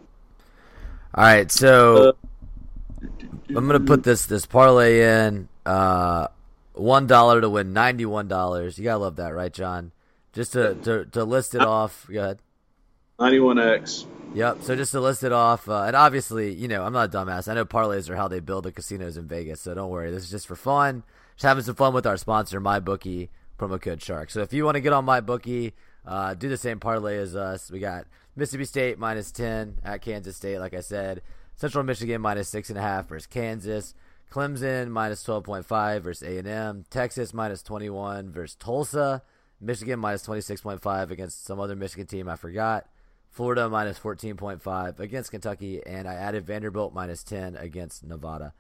All right, so uh, I'm going to put this this parlay in. Uh, One dollar to win ninety-one dollars. You gotta love that, right, John? Just to, to, to list it off. Go ahead. Ninety-one X. Yep. So just to list it off, uh, and obviously, you know, I'm not a dumbass. I know parlays are how they build the casinos in Vegas, so don't worry. This is just for fun. Just having some fun with our sponsor, MyBookie, promo code Shark. So if you want to get on MyBookie, uh, do the same parlay as us. We got Mississippi State minus ten at Kansas State, like I said. Central Michigan minus six and a half versus Kansas. Clemson minus twelve point five versus A and M. Texas minus twenty-one versus Tulsa. Michigan minus twenty-six point five against some other Michigan team I forgot. Florida minus fourteen point five against Kentucky. And I added Vanderbilt minus ten against Nevada.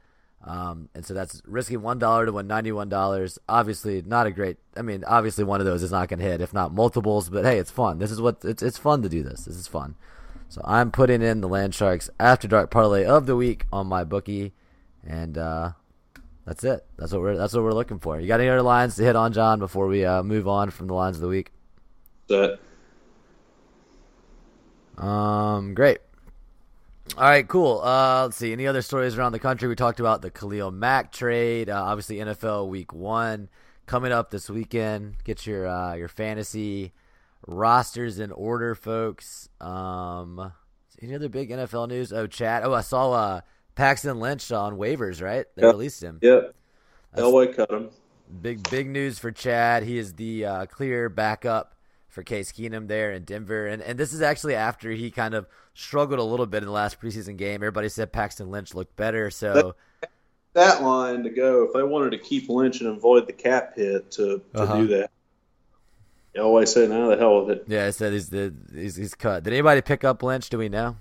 Um, and so that's risking one dollar to win ninety-one dollars. Obviously not a great – I mean, obviously one of those is not going to hit, if not multiples. But, hey, it's fun. This is what – it's it's fun to do this. This is fun. So I'm putting in the Land Sharks After Dark parlay of the week on my bookie, and uh, that's it. That's what we're that's what we're looking for. You got any other lines to hit on, John, before we uh, move on from the lines of the week? That's it. Um, great. All right, cool. Uh, let's see. Any other stories around the country? We talked about the Khalil Mack trade. Uh, obviously, N F L Week One coming up this weekend. Get your uh, your fantasy rosters in order, folks. Um, any other big N F L news? Oh, chat. Oh, I saw uh, Paxton Lynch on waivers. Right, they yep. released him. Yep. Elway cut him. Big big news for Chad. He is the uh, clear backup for Case Keenum there in Denver. And and this is actually after he kind of struggled a little bit in the last preseason game. Everybody said Paxton Lynch looked better. So that, that line to go, if they wanted to keep Lynch and avoid the cap hit to, to uh-huh. do that, they always say, no, the hell with it. Yeah, I said he's, the, he's, he's cut. Did anybody pick up Lynch? Do we know?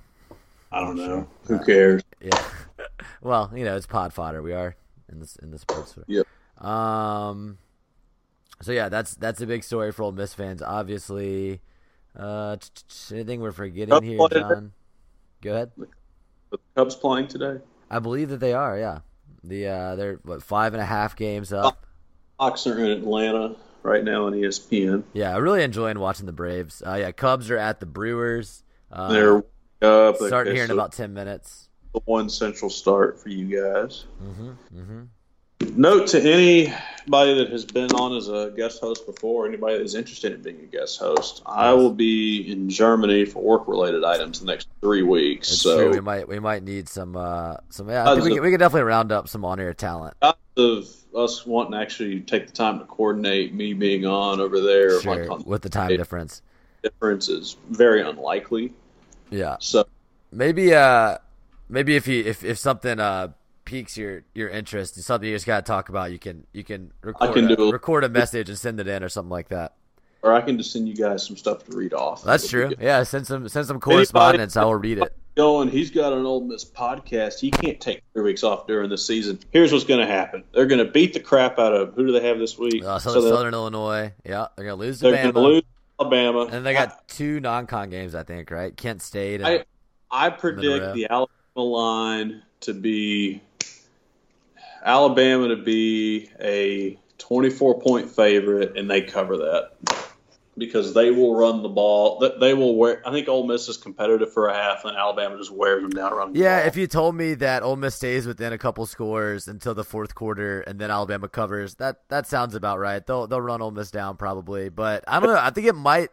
I don't know. Who cares? Uh, yeah. Well, you know, it's pod fodder. We are in this in the sports fodder. Yep. Um... So yeah, that's that's a big story for Ole Miss fans, obviously. Uh, t- t- anything we're forgetting Cubs here, John? Go ahead. The Cubs playing today? I believe that they are. Yeah, the uh, they're what five and a half games up. Hawks are in Atlanta right now on E S P N. Yeah, I'm really enjoying watching the Braves. Uh, yeah, Cubs are at the Brewers. Uh, they're up. Start here in about ten minutes. The one central start for you guys. Mm-hmm. Mm-hmm. Note to anybody that has been on as a guest host before, anybody that is interested in being a guest host, I will be in Germany for work-related items the next three weeks. It's so true. We might we might need some uh, some. Yeah, I think we, of, can, we can definitely round up some on-air talent. Of us wanting to actually take the time to coordinate me being on over there, sure, like on, with the time it, difference. Difference is very unlikely. Yeah. So maybe uh maybe if you if if something uh. piques your your interest and something you just got to talk about, you can you can, record, I can do a, a, record a message and send it in or something like that, or I can just send you guys some stuff to read off. That's true. Yeah, send some send some correspondence. Anybody, I will read it. Going, he's got an Ole Miss podcast, he can't take three weeks off during the season. Here's what's going to happen. They're going to beat the crap out of who do they have this week? uh, Southern, so Southern Illinois. Yeah, they're going to lose they're Alabama. Lose Alabama, and they got I, two non-con games, I think, right? Kent State and, I, I predict the Alabama line to be Alabama to be a twenty-four point favorite, and they cover that because they will run the ball. They will wear. I think Ole Miss is competitive for a half, and Alabama just wears them down running. Yeah, the ball. If you told me that Ole Miss stays within a couple scores until the fourth quarter, and then Alabama covers, that that sounds about right. They'll they'll run Ole Miss down probably, but I don't know. I think it might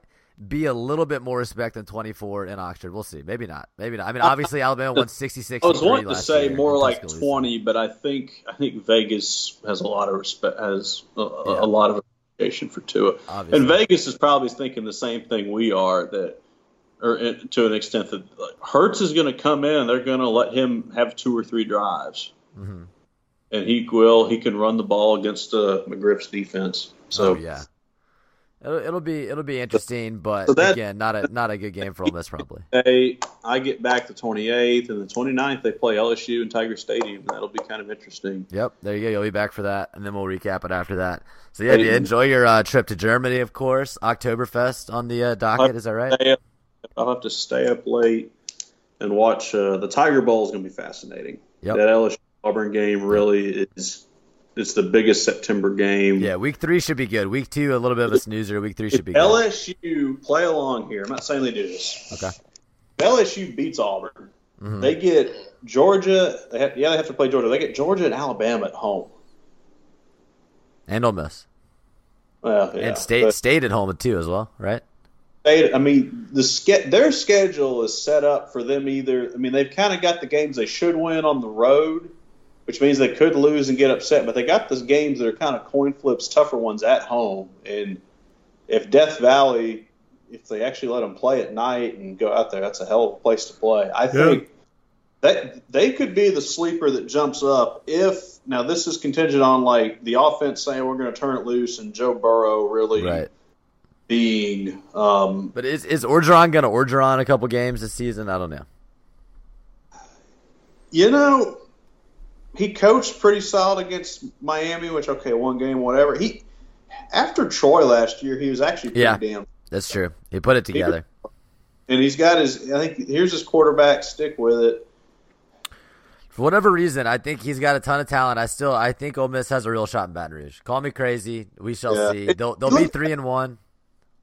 be a little bit more respect than twenty-four in Oxford. We'll see. Maybe not. Maybe not. I mean, obviously Alabama won sixty-six. I was wanting to say more like twenty, but I think I think Vegas has a lot of respect, has a, yeah. a lot of appreciation for Tua. Obviously. And Vegas is probably thinking the same thing we are, that, or to an extent that Hurts is going to come in and they're going to let him have two or three drives, mm-hmm. and he will. He can run the ball against uh, McGriff's defense. So oh, yeah. It'll, it'll be it'll be interesting, but so that, again, not a not a good game for Ole Miss probably. They, I get back the twenty-eighth, and the twenty-ninth they play L S U in Tiger Stadium. That'll be kind of interesting. Yep, there you go. You'll be back for that, and then we'll recap it after that. So yeah, you enjoy your uh, trip to Germany, of course. Oktoberfest on the uh, docket, is that right? I'll have to stay up late and watch uh, the Tiger Bowl. Is going to be fascinating. Yep. That L S U Auburn game really is. It's the biggest September game. Yeah, week three should be good. Week two, a little bit of a snoozer. Week three should be good. L S U, play along here. I'm not saying they do this. Okay. L S U beats Auburn. Mm-hmm. They get Georgia. They have, yeah, they have to play Georgia. They get Georgia and Alabama at home. And Ole Miss. Well, yeah, and State State at home, too, as well, right? State, I mean, the their schedule is set up for them either. I mean, they've kind of got the games they should win on the road, which means they could lose and get upset, but they got those games that are kind of coin flips, tougher ones at home. And if Death Valley, if they actually let them play at night and go out there, that's a hell of a place to play. I think yeah. that they could be the sleeper that jumps up if – now this is contingent on like the offense saying we're going to turn it loose and Joe Burrow really right. being um, – But is, is Orgeron going to Orgeron a couple games this season? I don't know. You know – He coached pretty solid against Miami, which, okay, one game, whatever. He after Troy last year, he was actually pretty yeah, damn. That's true. He put it together. He, And he's got his, I think, here's his quarterback, stick with it. For whatever reason, I think he's got a ton of talent. I still, I think Ole Miss has a real shot in Baton Rouge. Call me crazy. We shall yeah. see. They'll, they'll be three and one.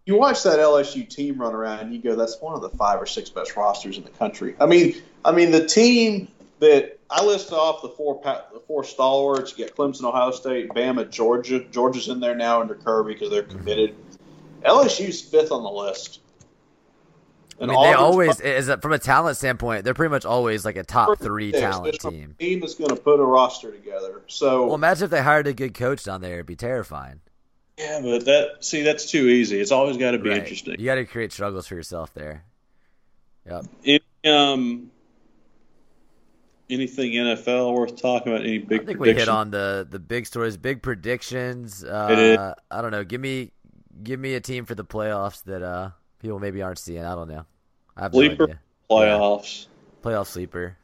You watch that L S U team run around, and you go, that's one of the five or six best rosters in the country. I mean, I mean, the team that I listed off the four the four stalwarts. You got Clemson, Ohio State, Bama, Georgia. Georgia's in there now under Kirby because they're committed. L S U's fifth on the list. And I mean, they always, is from a talent standpoint, they're pretty much always like a top three talent team. A team is going to put a roster together. So, well, imagine if they hired a good coach down there; it'd be terrifying. Yeah, but that see, that's too easy. It's always got to be right. Interesting. You got to create struggles for yourself there. Yep. It, um, anything N F L worth talking about? Any big? I think we hit on the the big stories, big predictions. Uh, I don't know. Give me, give me a team for the playoffs that. Uh, People maybe aren't seeing. I don't know. I have sleeper, no idea. Playoffs. Yeah. Playoff sleeper.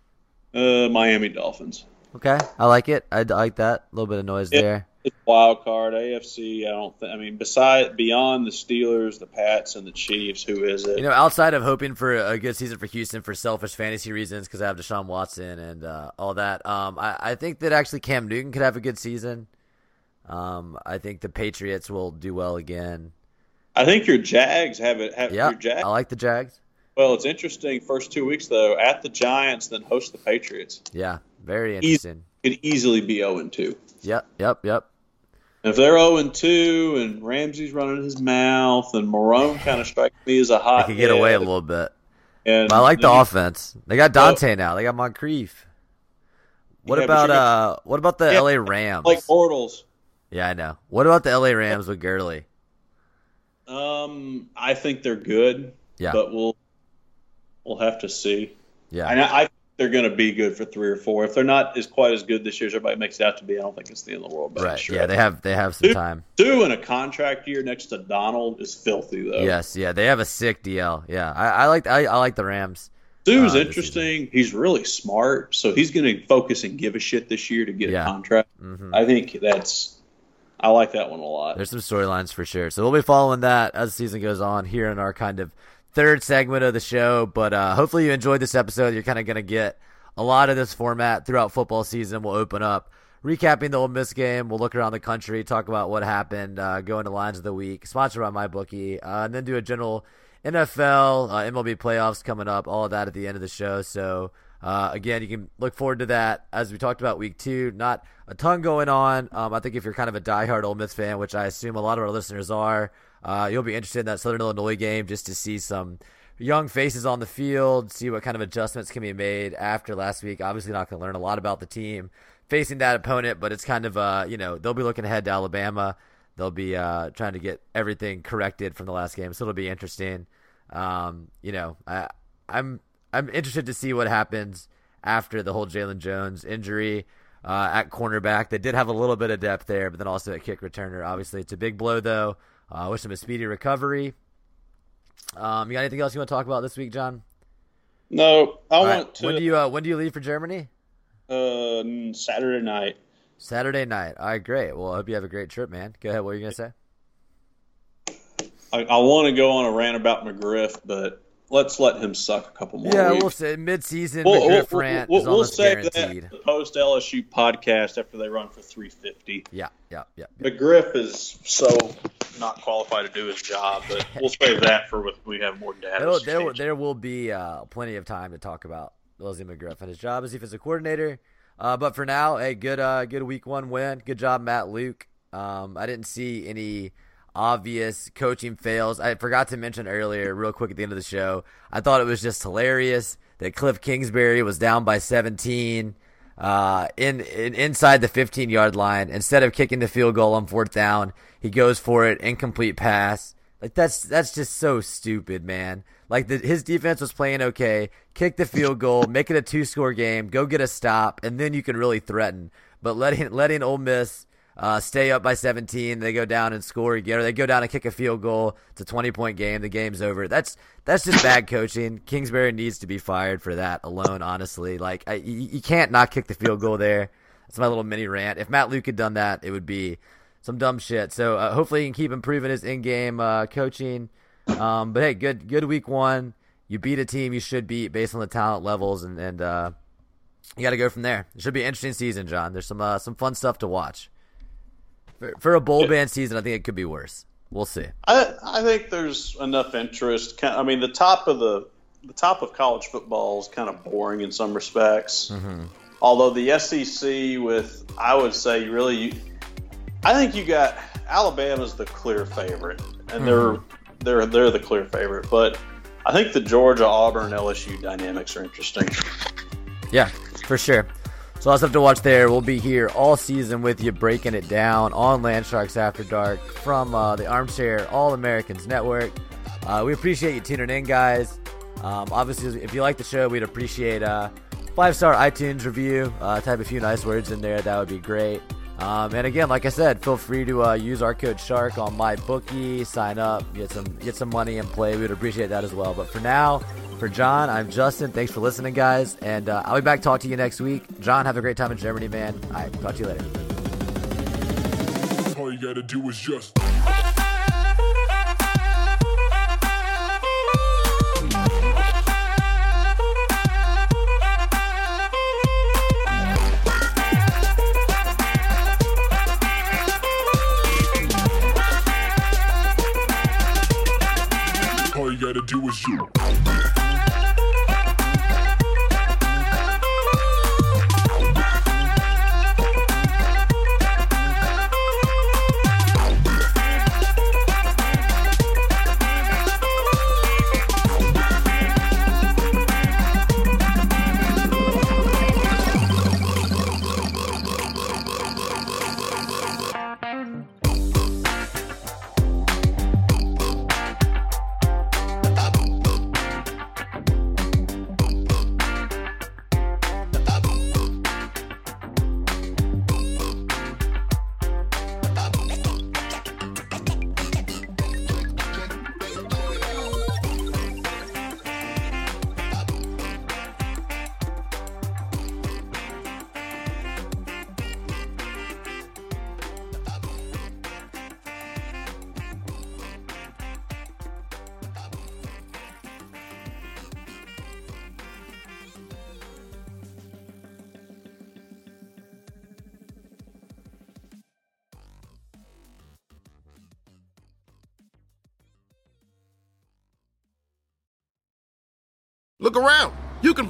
Uh, Miami Dolphins. Okay, I like it. I like that. A little bit of noise yeah, there. It's wild card. A F C, I don't think. I mean, beside, beyond the Steelers, the Pats, and the Chiefs, who is it? You know, outside of hoping for a good season for Houston for selfish fantasy reasons because I have Deshaun Watson and uh, all that, um, I, I think that actually Cam Newton could have a good season. Um, I think the Patriots will do well again. I think your Jags have it. Have yeah, your Jags. I like the Jags. Well, it's interesting. First two weeks, though, at the Giants, then host the Patriots. Yeah, very interesting. Easy, could easily be zero and two. Yep, yep, yep. And if they're zero and two and Ramsey's running his mouth and Marone kind of strikes me as a hot they could get head, away a little bit. And but I like the you, offense. They got Dante oh, now. They got Moncrief. What yeah, about gonna, uh? What about the yeah, L A Rams? Like Bortles. Yeah, I know. What about the L A Rams with Gurley? Um, I think they're good. Yeah. But we'll we'll have to see. Yeah. And I, I think they're going to be good for three or four. If they're not as quite as good this year as everybody makes it out to be, I don't think it's the end of the world. But right. Sure. Yeah, they have they have some two, time. Two in a contract year next to Donald is filthy though. Yes. Yeah. They have a sick D L. Yeah. I, I like I, I like the Rams. Dude's uh, interesting. He's really smart, so he's going to focus and give a shit this year to get yeah. a contract. Mm-hmm. I think that's. I like that one a lot. There's some storylines for sure. So we'll be following that as the season goes on here in our kind of third segment of the show. But uh, hopefully you enjoyed this episode. You're kind of going to get a lot of this format throughout football season. We'll open up recapping the Ole Miss game. We'll look around the country, talk about what happened, uh, go into lines of the week, sponsored by MyBookie, uh, and then do a general N F L, uh, M L B playoffs coming up, all of that at the end of the show. So Uh, again, you can look forward to that. As we talked about week two, not a ton going on. Um, I think if you're kind of a diehard Ole Miss fan, which I assume a lot of our listeners are, uh, you'll be interested in that Southern Illinois game just to see some young faces on the field, see what kind of adjustments can be made after last week. Obviously not going to learn a lot about the team facing that opponent, but it's kind of, uh, you know, they'll be looking ahead to Alabama. They'll be uh, trying to get everything corrected from the last game. So it'll be interesting. Um, you know, I, I'm, I'm interested to see what happens after the whole Jalen Jones injury uh, at cornerback. They did have a little bit of depth there, but then also at kick returner. Obviously, it's a big blow, though. I uh, wish him a speedy recovery. Um, you got anything else you want to talk about this week, John? No, I All want right. to. When do you uh, when do you leave for Germany? Uh, Saturday night. Saturday night. All right, great. Well, I hope you have a great trip, man. Go ahead. What were you going to say? I, I want to go on a rant about McGriff, but. Let's let him suck a couple more yeah, weeks. Yeah, we'll say mid-season we'll, McGriff we'll, rant we'll, is we'll save guaranteed. That post-L S U podcast after they run for three fifty. Yeah, yeah, yeah. McGriff is so not qualified to do his job, but we'll save that for when we have more data. There, there will be uh, plenty of time to talk about Leslie McGriff and his job as defensive coordinator. Uh, but for now, a good uh, good week one win. Good job, Matt Luke. Um, I didn't see any obvious coaching fails. I forgot to mention earlier, real quick at the end of the show, I thought it was just hilarious that Cliff Kingsbury was down by seventeen uh, in, in inside the fifteen-yard line. Instead of kicking the field goal on fourth down, he goes for it, incomplete pass. Like that's that's just so stupid, man. Like the, his defense was playing okay, kick the field goal, make it a two-score game, go get a stop, and then you can really threaten. But letting letting Ole Miss Uh, stay up by seventeen. They go down and score again, or they go down and kick a field goal. It's a twenty-point game. The game's over. That's that's just bad coaching. Kingsbury needs to be fired for that alone, honestly. Like, I, you, you can't not kick the field goal there. That's my little mini rant. If Matt Luke had done that, it would be some dumb shit. So uh, hopefully he can keep improving his in-game uh, coaching. Um, but, hey, good good week one. you beat a team you should beat based on the talent levels, and, and uh, you got to go from there. It should be an interesting season, John. There's some uh, some fun stuff to watch. For, for a bowl yeah. ban season, I think it could be worse. We'll see. I I think there's enough interest. I mean, the top of the the top of college football is kind of boring in some respects. Mm-hmm. Although the S E C with, I would say, really, you, I think you got Alabama's the clear favorite, and mm-hmm. they're they're they're the clear favorite. But I think the Georgia, Auburn, L S U dynamics are interesting. Yeah, for sure. So lots of stuff to watch there. We'll be here all season with you, breaking it down on Landsharks After Dark from uh, the Armchair All-Americans Network. Uh, we appreciate you tuning in, guys. Um, obviously, if you like the show, we'd appreciate a five-star iTunes review. Uh, type a few nice words in there. That would be great. Um, and again, like I said, feel free to uh, use our code SHARK on MyBookie. Sign up. Get some, get some money and play. We'd appreciate that as well. But for now... For John, I'm Justin. Thanks for listening, guys. And uh, I'll be back to talk to you next week. John, have a great time in Germany, man. All right, talk to you later. All you gotta do is just... All you gotta do is you. Look around. You can